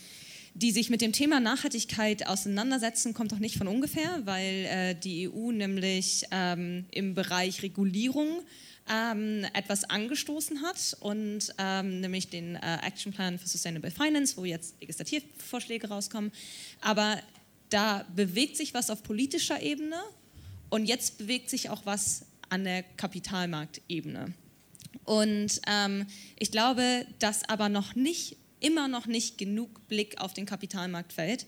die sich mit dem Thema Nachhaltigkeit auseinandersetzen, kommt doch nicht von ungefähr, weil äh, die E U nämlich ähm, im Bereich Regulierung Ähm, etwas angestoßen hat und ähm, nämlich den äh, Actionplan für Sustainable Finance, wo jetzt Legislativvorschläge rauskommen. Aber da bewegt sich was auf politischer Ebene und jetzt bewegt sich auch was an der Kapitalmarktebene. Und ähm, ich glaube, dass aber noch nicht, immer noch nicht genug Blick auf den Kapitalmarkt fällt.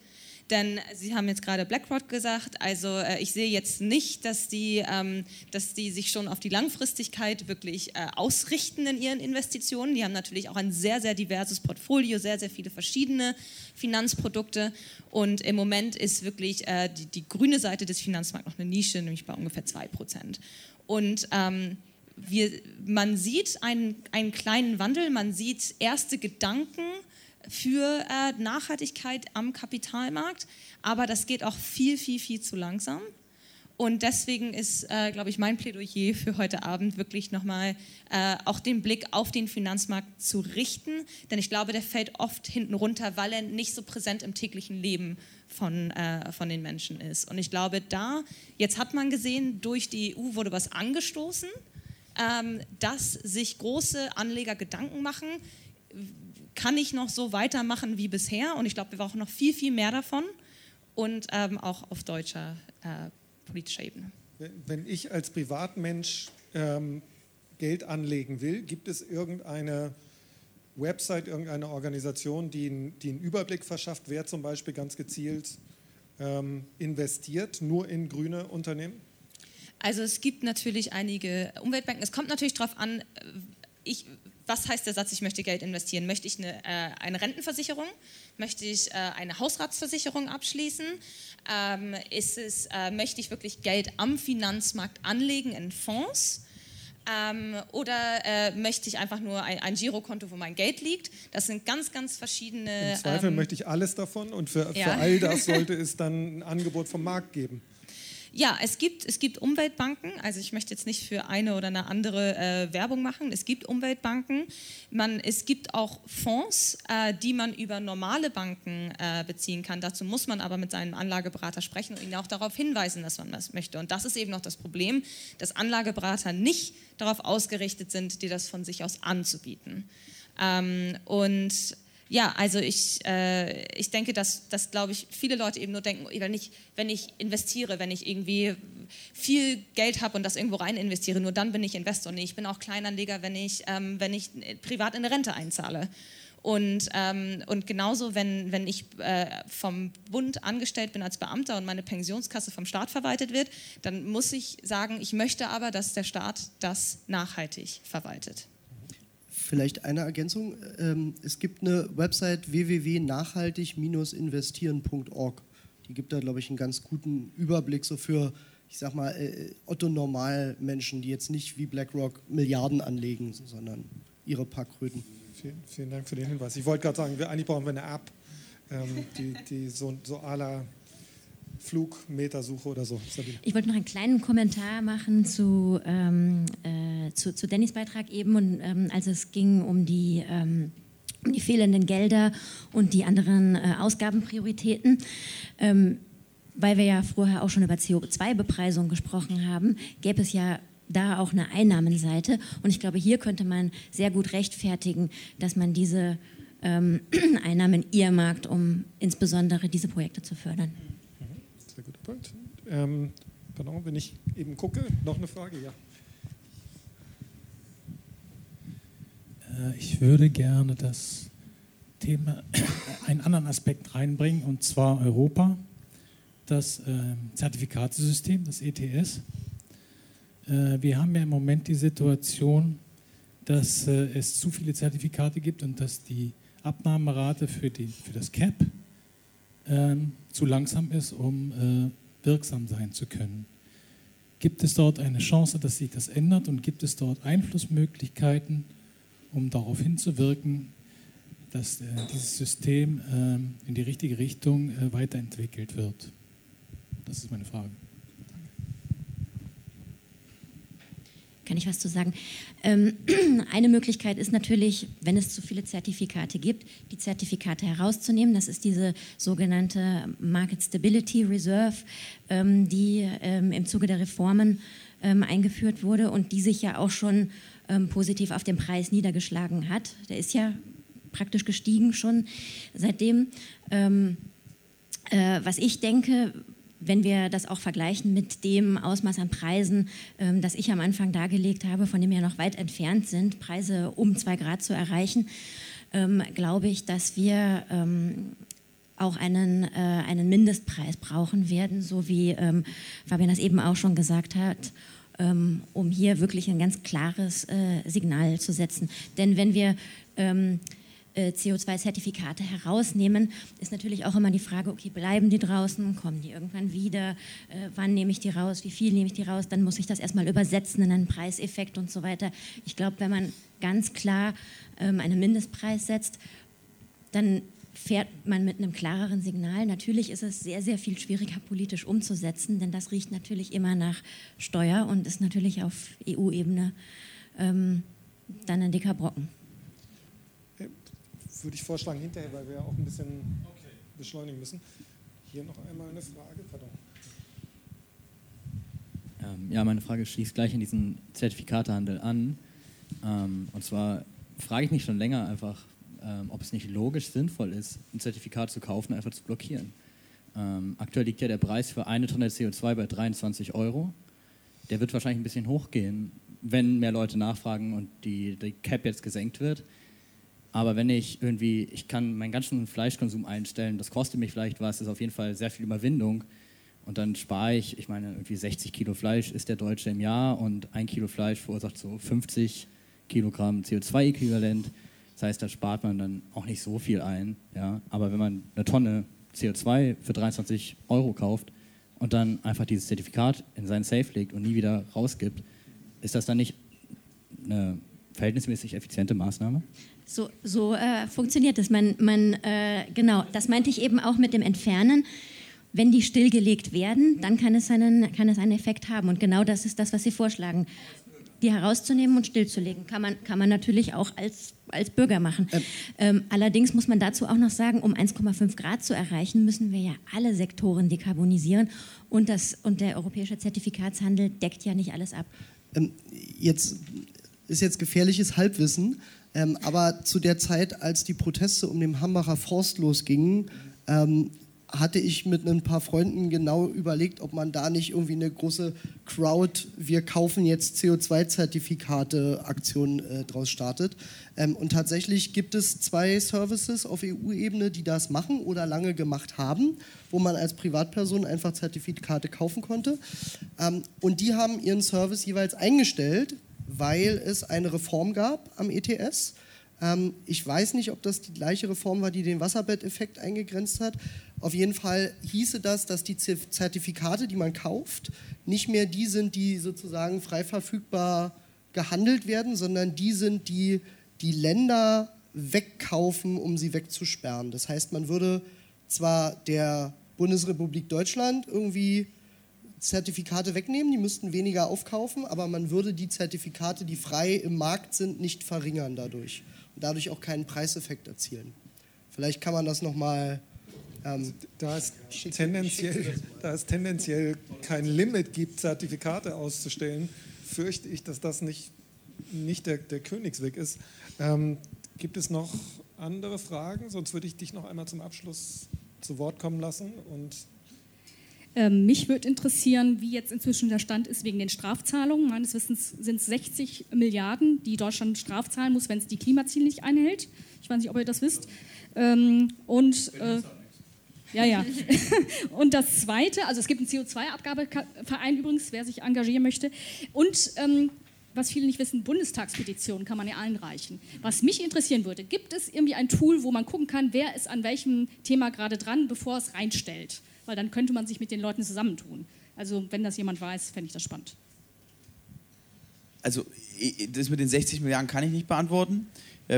Denn Sie haben jetzt gerade BlackRock gesagt, also äh, ich sehe jetzt nicht, dass die, ähm, dass die sich schon auf die Langfristigkeit wirklich äh, ausrichten in ihren Investitionen. Die haben natürlich auch ein sehr, sehr diverses Portfolio, sehr, sehr viele verschiedene Finanzprodukte. Und im Moment ist wirklich äh, die, die grüne Seite des Finanzmarkts noch eine Nische, nämlich bei ungefähr zwei Prozent. Und ähm, wir, man sieht einen, einen kleinen Wandel, man sieht erste Gedanken für äh, Nachhaltigkeit am Kapitalmarkt, aber das geht auch viel, viel, viel zu langsam. Und deswegen ist, äh, glaube ich, mein Plädoyer für heute Abend wirklich nochmal äh, auch den Blick auf den Finanzmarkt zu richten, denn ich glaube, der fällt oft hinten runter, weil er nicht so präsent im täglichen Leben von, äh, von den Menschen ist. Und ich glaube, da, jetzt hat man gesehen, durch die E U wurde was angestoßen, ähm, dass sich große Anleger Gedanken machen, kann ich noch so weitermachen wie bisher? Und ich glaube, wir brauchen noch viel, viel mehr davon und ähm, auch auf deutscher äh, politischer Ebene. Wenn ich als Privatmensch ähm, Geld anlegen will, gibt es irgendeine Website, irgendeine Organisation, die, ein, die einen Überblick verschafft, wer zum Beispiel ganz gezielt ähm, investiert, nur in grüne Unternehmen? Also es gibt natürlich einige Umweltbanken. Es kommt natürlich darauf an, ich... Was heißt der Satz, ich möchte Geld investieren? Möchte ich eine, äh, eine Rentenversicherung? Möchte ich äh, eine Hausratsversicherung abschließen? Ähm, ist es, äh, möchte ich wirklich Geld am Finanzmarkt anlegen in Fonds? Ähm, oder äh, möchte ich einfach nur ein, ein Girokonto, wo mein Geld liegt? Das sind ganz, ganz verschiedene... Im Zweifel ähm, möchte ich alles davon und für, ja. für all das sollte es dann ein Angebot vom Markt geben. Ja, es gibt, es gibt Umweltbanken, also ich möchte jetzt nicht für eine oder eine andere äh, Werbung machen, es gibt Umweltbanken, man, es gibt auch Fonds, äh, die man über normale Banken äh, beziehen kann, dazu muss man aber mit seinem Anlageberater sprechen und ihn auch darauf hinweisen, dass man das möchte, und das ist eben noch das Problem, dass Anlageberater nicht darauf ausgerichtet sind, dir das von sich aus anzubieten. Ähm, und Ja, also ich, äh, ich denke, dass, dass glaube ich, viele Leute eben nur denken, wenn ich, wenn ich investiere, wenn ich irgendwie viel Geld habe und das irgendwo rein investiere, nur dann bin ich Investor. Nee, ich bin auch Kleinanleger, wenn ich, ähm, wenn ich privat in eine Rente einzahle. Und, ähm, und genauso, wenn, wenn ich äh, vom Bund angestellt bin als Beamter und meine Pensionskasse vom Staat verwaltet wird, dann muss ich sagen, ich möchte aber, dass der Staat das nachhaltig verwaltet. Vielleicht eine Ergänzung. Es gibt eine Website w w w punkt nachhaltig bindestrich investieren punkt org. Die gibt da, glaube ich, einen ganz guten Überblick so für, ich sag mal, Otto-Normal-Menschen, die jetzt nicht wie BlackRock Milliarden anlegen, sondern ihre paar Kröten. Vielen, vielen Dank für den Hinweis. Ich wollte gerade sagen, wir, eigentlich brauchen wir eine App, ähm, die, die so, so à la Flugmetersuche oder so. Sabine. Ich wollte noch einen kleinen Kommentar machen zu, ähm, äh, zu, zu Dannys Beitrag eben, und ähm, als es ging um die, ähm, um die fehlenden Gelder und die anderen äh, Ausgabenprioritäten. Ähm, weil wir ja vorher auch schon über C O zwei Bepreisung gesprochen haben, gäbe es ja da auch eine Einnahmenseite. Und ich glaube, hier könnte man sehr gut rechtfertigen, dass man diese ähm, Einnahmen earmarkt, um insbesondere diese Projekte zu fördern. Sehr guter Punkt. Ähm, pardon, wenn ich eben gucke, noch eine Frage, ja. Äh, ich würde gerne das Thema, einen anderen Aspekt reinbringen, und zwar Europa, das äh, Zertifikatesystem, das E T S. Äh, wir haben ja im Moment die Situation, dass äh, es zu viele Zertifikate gibt und dass die Abnahmerate für, die, für das C A P Ähm, zu langsam ist, um äh, wirksam sein zu können. Gibt es dort eine Chance, dass sich das ändert, und gibt es dort Einflussmöglichkeiten, um darauf hinzuwirken, dass äh, dieses System ähm, in die richtige Richtung äh, weiterentwickelt wird? Das ist meine Frage. Kann ich was zu sagen? Ähm, eine Möglichkeit ist natürlich, wenn es zu viele Zertifikate gibt, die Zertifikate herauszunehmen. Das ist diese sogenannte Market Stability Reserve, ähm, die ähm, im Zuge der Reformen ähm, eingeführt wurde und die sich ja auch schon ähm, positiv auf den Preis niedergeschlagen hat. Der ist ja praktisch gestiegen schon seitdem. Ähm, äh, was ich denke, wenn wir das auch vergleichen mit dem Ausmaß an Preisen, ähm, das ich am Anfang dargelegt habe, von dem wir noch weit entfernt sind, Preise um zwei Grad zu erreichen, ähm, glaube ich, dass wir ähm, auch einen, äh, einen Mindestpreis brauchen werden, so wie ähm, Fabian das eben auch schon gesagt hat, ähm, um hier wirklich ein ganz klares äh, Signal zu setzen. Denn wenn wir ähm, C O zwei Zertifikate herausnehmen, ist natürlich auch immer die Frage, okay, bleiben die draußen, kommen die irgendwann wieder, äh, wann nehme ich die raus, wie viel nehme ich die raus, dann muss ich das erstmal übersetzen in einen Preiseffekt und so weiter. Ich glaube, wenn man ganz klar ähm, einen Mindestpreis setzt, dann fährt man mit einem klareren Signal. Natürlich ist es sehr, sehr viel schwieriger politisch umzusetzen, denn das riecht natürlich immer nach Steuer und ist natürlich auf E U-Ebene ähm, dann ein dicker Brocken. Würde ich vorschlagen, hinterher, weil wir ja auch ein bisschen okay. beschleunigen müssen. Hier noch einmal eine Frage, pardon. Ähm, ja, meine Frage schließt gleich an diesen Zertifikatehandel an. Ähm, und zwar frage ich mich schon länger einfach, ähm, ob es nicht logisch sinnvoll ist, ein Zertifikat zu kaufen und einfach zu blockieren. Ähm, aktuell liegt ja der Preis für eine Tonne C O zwei bei dreiundzwanzig Euro. Der wird wahrscheinlich ein bisschen hochgehen, wenn mehr Leute nachfragen und die, die Cap jetzt gesenkt wird. Aber wenn ich irgendwie, ich kann meinen ganzen Fleischkonsum einstellen, das kostet mich vielleicht was, ist auf jeden Fall sehr viel Überwindung. Und dann spare ich, ich meine, irgendwie sechzig Kilo Fleisch isst der Deutsche im Jahr, und ein Kilo Fleisch verursacht so fünfzig Kilogramm C O zwei Äquivalent. Das heißt, da spart man dann auch nicht so viel ein. Ja? Aber wenn man eine Tonne C O zwei für dreiundzwanzig Euro kauft und dann einfach dieses Zertifikat in seinen Safe legt und nie wieder rausgibt, ist das dann nicht eine verhältnismäßig effiziente Maßnahme? So, so äh, funktioniert das. Man, man, äh, genau, das meinte ich eben auch mit dem Entfernen. wenn die stillgelegt werden, dann kann es einen, kann es einen Effekt haben. Und genau das ist das, was Sie vorschlagen. Die herauszunehmen und stillzulegen, kann man, kann man natürlich auch als, als Bürger machen. Ähm. Ähm, allerdings muss man dazu auch noch sagen, um eins Komma fünf Grad zu erreichen, müssen wir ja alle Sektoren dekarbonisieren. Und, das, und der europäische Zertifikatshandel deckt ja nicht alles ab. Ähm, jetzt ist jetzt gefährliches Halbwissen, ähm, aber zu der Zeit, als die Proteste um den Hambacher Forst losgingen, ähm, hatte ich mit ein paar Freunden genau überlegt, ob man da nicht irgendwie eine große Crowd-Wir-kaufen-jetzt-C O zwei-Zertifikate-Aktion äh, draus startet. Ähm, und tatsächlich gibt es zwei Services auf E U-Ebene, die das machen oder lange gemacht haben, wo man als Privatperson einfach Zertifikate kaufen konnte. Ähm, und die haben ihren Service jeweils eingestellt, weil es eine Reform gab am E T S. Ähm, ich weiß nicht, ob das die gleiche Reform war, die den Wasserbetteffekt eingegrenzt hat. Auf jeden Fall hieße das, dass die Zertifikate, die man kauft, nicht mehr die sind, die sozusagen frei verfügbar gehandelt werden, sondern die sind, die die Länder wegkaufen, um sie wegzusperren. Das heißt, man würde zwar der Bundesrepublik Deutschland irgendwie Zertifikate wegnehmen, die müssten weniger aufkaufen, aber man würde die Zertifikate, die frei im Markt sind, nicht verringern dadurch und dadurch auch keinen Preiseffekt erzielen. Vielleicht kann man das nochmal... Ähm, da, es tendenziell, da es tendenziell kein Limit gibt, Zertifikate auszustellen, fürchte ich, dass das nicht, nicht der, der Königsweg ist. Ähm, gibt es noch andere Fragen? Sonst würde ich dich noch einmal zum Abschluss zu Wort kommen lassen. Und ähm, mich würde interessieren, wie jetzt inzwischen der Stand ist wegen den Strafzahlungen. Meines Wissens sind es sechzig Milliarden, die Deutschland strafzahlen muss, wenn es die Klimaziele nicht einhält. Ich weiß nicht, ob ihr das wisst. Ähm, und... Äh, Ja, ja. Und das Zweite, also es gibt einen C O zwei-Abgabeverein übrigens, wer sich engagieren möchte. Und, ähm, was viele nicht wissen, Bundestagspetitionen kann man ja einreichen. Was mich interessieren würde, gibt es irgendwie ein Tool, wo man gucken kann, wer ist an welchem Thema gerade dran, bevor es reinstellt? Weil dann könnte man sich mit den Leuten zusammentun. Also wenn das jemand weiß, fände ich das spannend. Also das mit den sechzig Milliarden kann ich nicht beantworten.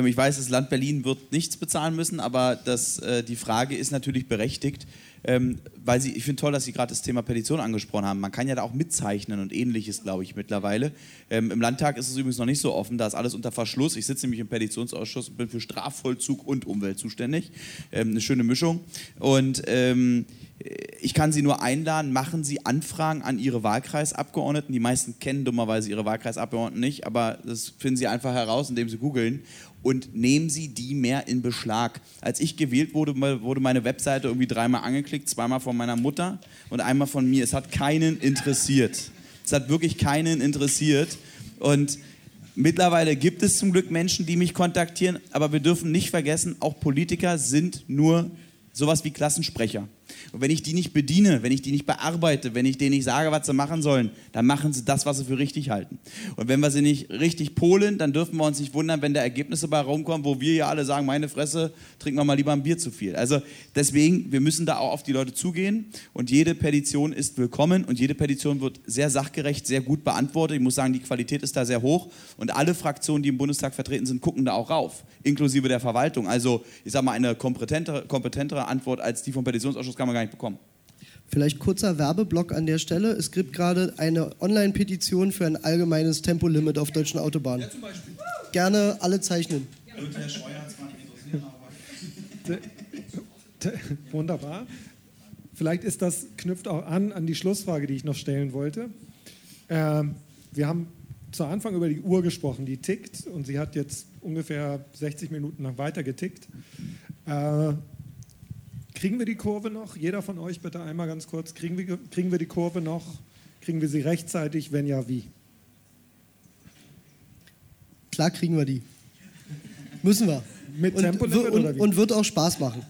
Ich weiß, das Land Berlin wird nichts bezahlen müssen, aber das, äh, die Frage ist natürlich berechtigt, ähm, weil Sie, ich finde toll, dass Sie gerade das Thema Petition angesprochen haben. Man kann ja da auch mitzeichnen und Ähnliches, glaube ich, mittlerweile. Ähm, Im Landtag ist es übrigens noch nicht so offen, da ist alles unter Verschluss. Ich sitze nämlich im Petitionsausschuss und bin für Strafvollzug und Umwelt zuständig. Ähm, eine schöne Mischung. Und ähm, ich kann Sie nur einladen, machen Sie Anfragen an Ihre Wahlkreisabgeordneten. Die meisten kennen dummerweise Ihre Wahlkreisabgeordneten nicht, aber das finden Sie einfach heraus, indem Sie googeln. Und nehmen Sie die mehr in Beschlag. Als ich gewählt wurde, wurde meine Webseite irgendwie dreimal angeklickt, zweimal von meiner Mutter und einmal von mir. Es hat keinen interessiert. Es hat wirklich keinen interessiert. Und mittlerweile gibt es zum Glück Menschen, die mich kontaktieren, aber wir dürfen nicht vergessen, auch Politiker sind nur sowas wie Klassensprecher. Und wenn ich die nicht bediene, wenn ich die nicht bearbeite, wenn ich denen nicht sage, was sie machen sollen, dann machen sie das, was sie für richtig halten. Und wenn wir sie nicht richtig polen, dann dürfen wir uns nicht wundern, wenn da Ergebnisse bei rumkommen, wo wir ja alle sagen, meine Fresse, trinken wir mal lieber ein Bier zu viel. Also deswegen, wir müssen da auch auf die Leute zugehen und jede Petition ist willkommen und jede Petition wird sehr sachgerecht, sehr gut beantwortet. Ich muss sagen, die Qualität ist da sehr hoch und alle Fraktionen, die im Bundestag vertreten sind, gucken da auch rauf, inklusive der Verwaltung. Also ich sage mal, eine kompetentere, kompetentere Antwort als die vom Petitionsausschuss kann man gar nicht bekommen. Vielleicht kurzer Werbeblock an der Stelle. Es gibt gerade eine Online-Petition für ein allgemeines Tempolimit auf deutschen Autobahnen. Ja, zum Beispiel. Gerne alle zeichnen. Ja. Und Herr Scheuer hat es gar nicht interessiert. Wunderbar. Vielleicht ist das, knüpft auch an an die Schlussfrage, die ich noch stellen wollte. Ähm, wir haben zu Anfang über die Uhr gesprochen, die tickt und sie hat jetzt ungefähr sechzig Minuten lang weiter getickt. Äh, Kriegen wir die Kurve noch? Jeder von euch bitte einmal ganz kurz. Kriegen wir, kriegen wir die Kurve noch? Kriegen wir sie rechtzeitig? Wenn ja, wie? Klar kriegen wir die. Müssen wir. Mit Tempolimit und, und, oder wie? Und wird auch Spaß machen.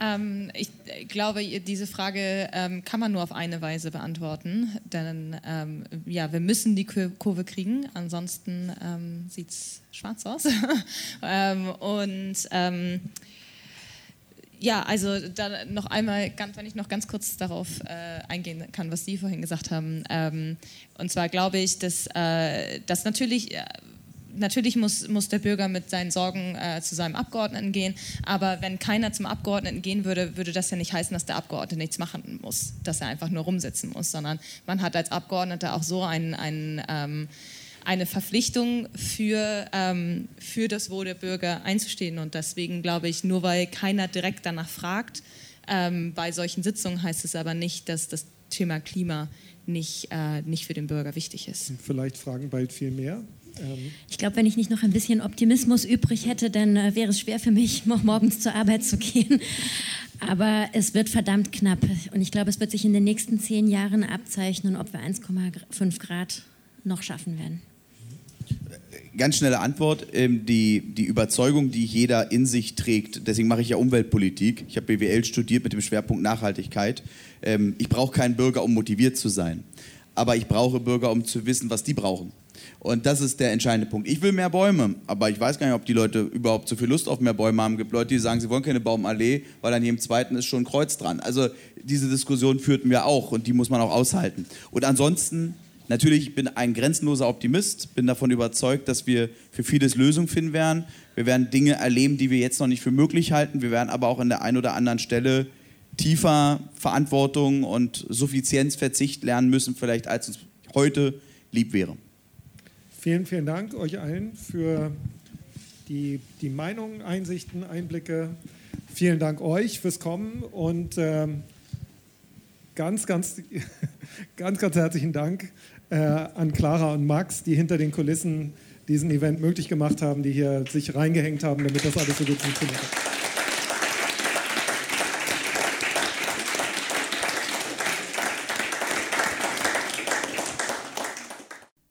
Ähm, ich glaube, diese Frage ähm, kann man nur auf eine Weise beantworten. Denn ähm, ja, wir müssen die Kurve kriegen. Ansonsten ähm, sieht es schwarz aus. ähm, und... Ähm, Ja, also da noch einmal, ganz, wenn ich noch ganz kurz darauf äh, eingehen kann, was Sie vorhin gesagt haben. Ähm, und zwar glaube ich, dass, äh, dass natürlich äh, natürlich muss, muss der Bürger mit seinen Sorgen äh, zu seinem Abgeordneten gehen, aber wenn keiner zum Abgeordneten gehen würde, würde das ja nicht heißen, dass der Abgeordnete nichts machen muss, dass er einfach nur rumsitzen muss, sondern man hat als Abgeordneter auch so einen, einen, ähm, eine Verpflichtung für, ähm, für das Wohl der Bürger einzustehen, und deswegen glaube ich, nur weil keiner direkt danach fragt, ähm, bei solchen Sitzungen heißt es aber nicht, dass das Thema Klima nicht, äh, nicht für den Bürger wichtig ist. Vielleicht fragen bald viel mehr. Ich glaube, wenn ich nicht noch ein bisschen Optimismus übrig hätte, dann äh, wäre es schwer für mich, noch morgens zur Arbeit zu gehen. Aber es wird verdammt knapp. Und ich glaube, es wird sich in den nächsten zehn Jahren abzeichnen, ob wir eins Komma fünf Grad noch schaffen werden. Ganz schnelle Antwort. Ähm, die, die Überzeugung, die jeder in sich trägt, deswegen mache ich ja Umweltpolitik. Ich habe B W L studiert mit dem Schwerpunkt Nachhaltigkeit. Ähm, ich brauche keinen Bürger, um motiviert zu sein. Aber ich brauche Bürger, um zu wissen, was die brauchen. Und das ist der entscheidende Punkt. Ich will mehr Bäume, aber ich weiß gar nicht, ob die Leute überhaupt so viel Lust auf mehr Bäume haben. Es gibt Leute, die sagen, sie wollen keine Baumallee, weil an jedem zweiten ist schon ein Kreuz dran. Also diese Diskussion führten wir auch und die muss man auch aushalten. Und ansonsten, natürlich, ich bin ein grenzenloser Optimist, bin davon überzeugt, dass wir für vieles Lösung finden werden. Wir werden Dinge erleben, die wir jetzt noch nicht für möglich halten. Wir werden aber auch an der einen oder anderen Stelle tiefer Verantwortung und Suffizienzverzicht lernen müssen, vielleicht als uns heute lieb wäre. Vielen, vielen Dank euch allen für die, die Meinungen, Einsichten, Einblicke. Vielen Dank euch fürs Kommen und ähm, ganz, ganz, ganz, ganz herzlichen Dank äh, an Clara und Max, die hinter den Kulissen diesen Event möglich gemacht haben, die hier sich reingehängt haben, damit das alles so gut funktioniert.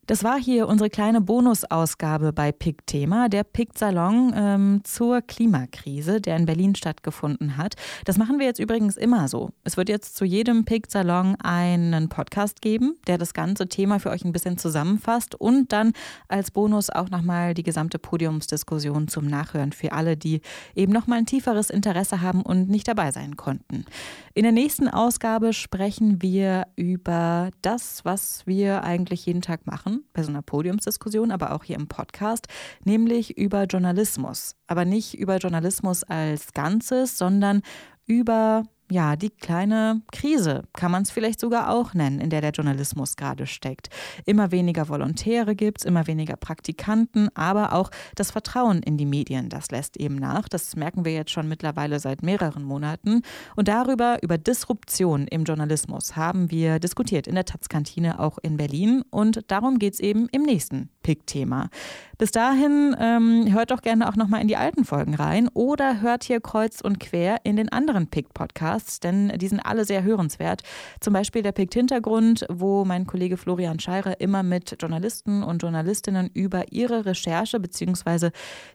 Das war hier unsere kleine Bonusausgabe bei piqd Thema, der piqd Salon ähm, zur Klimakrise, der in Berlin stattgefunden hat. Das machen wir jetzt übrigens immer so. Es wird jetzt zu jedem piqd Salon einen Podcast geben, der das ganze Thema für euch ein bisschen zusammenfasst und dann als Bonus auch nochmal die gesamte Podiumsdiskussion zum Nachhören für alle, die eben nochmal ein tieferes Interesse haben und nicht dabei sein konnten. In der nächsten Ausgabe sprechen wir über das, was wir eigentlich jeden Tag machen, bei so einer Podiumsdiskussion, aber auch hier im Podcast, nämlich über Journalismus. Aber nicht über Journalismus als Ganzes, sondern über, ja, die kleine Krise, kann man es vielleicht sogar auch nennen, in der der Journalismus gerade steckt. Immer weniger Volontäre gibt es, immer weniger Praktikanten, aber auch das Vertrauen in die Medien, das lässt eben nach. Das merken wir jetzt schon mittlerweile seit mehreren Monaten. Und darüber, über Disruption im Journalismus, haben wir diskutiert in der Taz-Kantine auch in Berlin. Und darum geht es eben im nächsten piqd-Thema. Bis dahin ähm, hört doch gerne auch nochmal in die alten Folgen rein oder hört hier kreuz und quer in den anderen piqd-Podcasts, denn die sind alle sehr hörenswert. Zum Beispiel der piqd-Hintergrund, wo mein Kollege Florian Scheirer immer mit Journalisten und Journalistinnen über ihre Recherche bzw.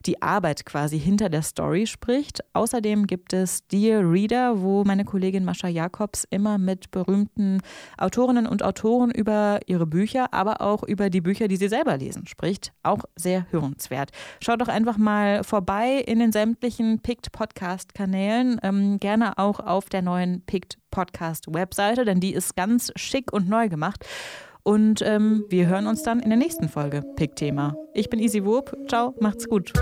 die Arbeit quasi hinter der Story spricht. Außerdem gibt es Dear Reader, wo meine Kollegin Mascha Jacobs immer mit berühmten Autorinnen und Autoren über ihre Bücher, aber auch über die Bücher, die sie selber lesen, spricht. Auch sehr hörenswert. Schaut doch einfach mal vorbei in den sämtlichen piqd-Podcast-Kanälen. Ähm, gerne auch auf der neuen piqd-Podcast-Webseite, denn die ist ganz schick und neu gemacht. Und ähm, wir hören uns dann in der nächsten Folge piqd-Thema. Ich bin Isi Wurb. Ciao, macht's gut.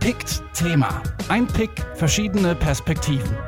piqd-Thema. Ein piqd, verschiedene Perspektiven.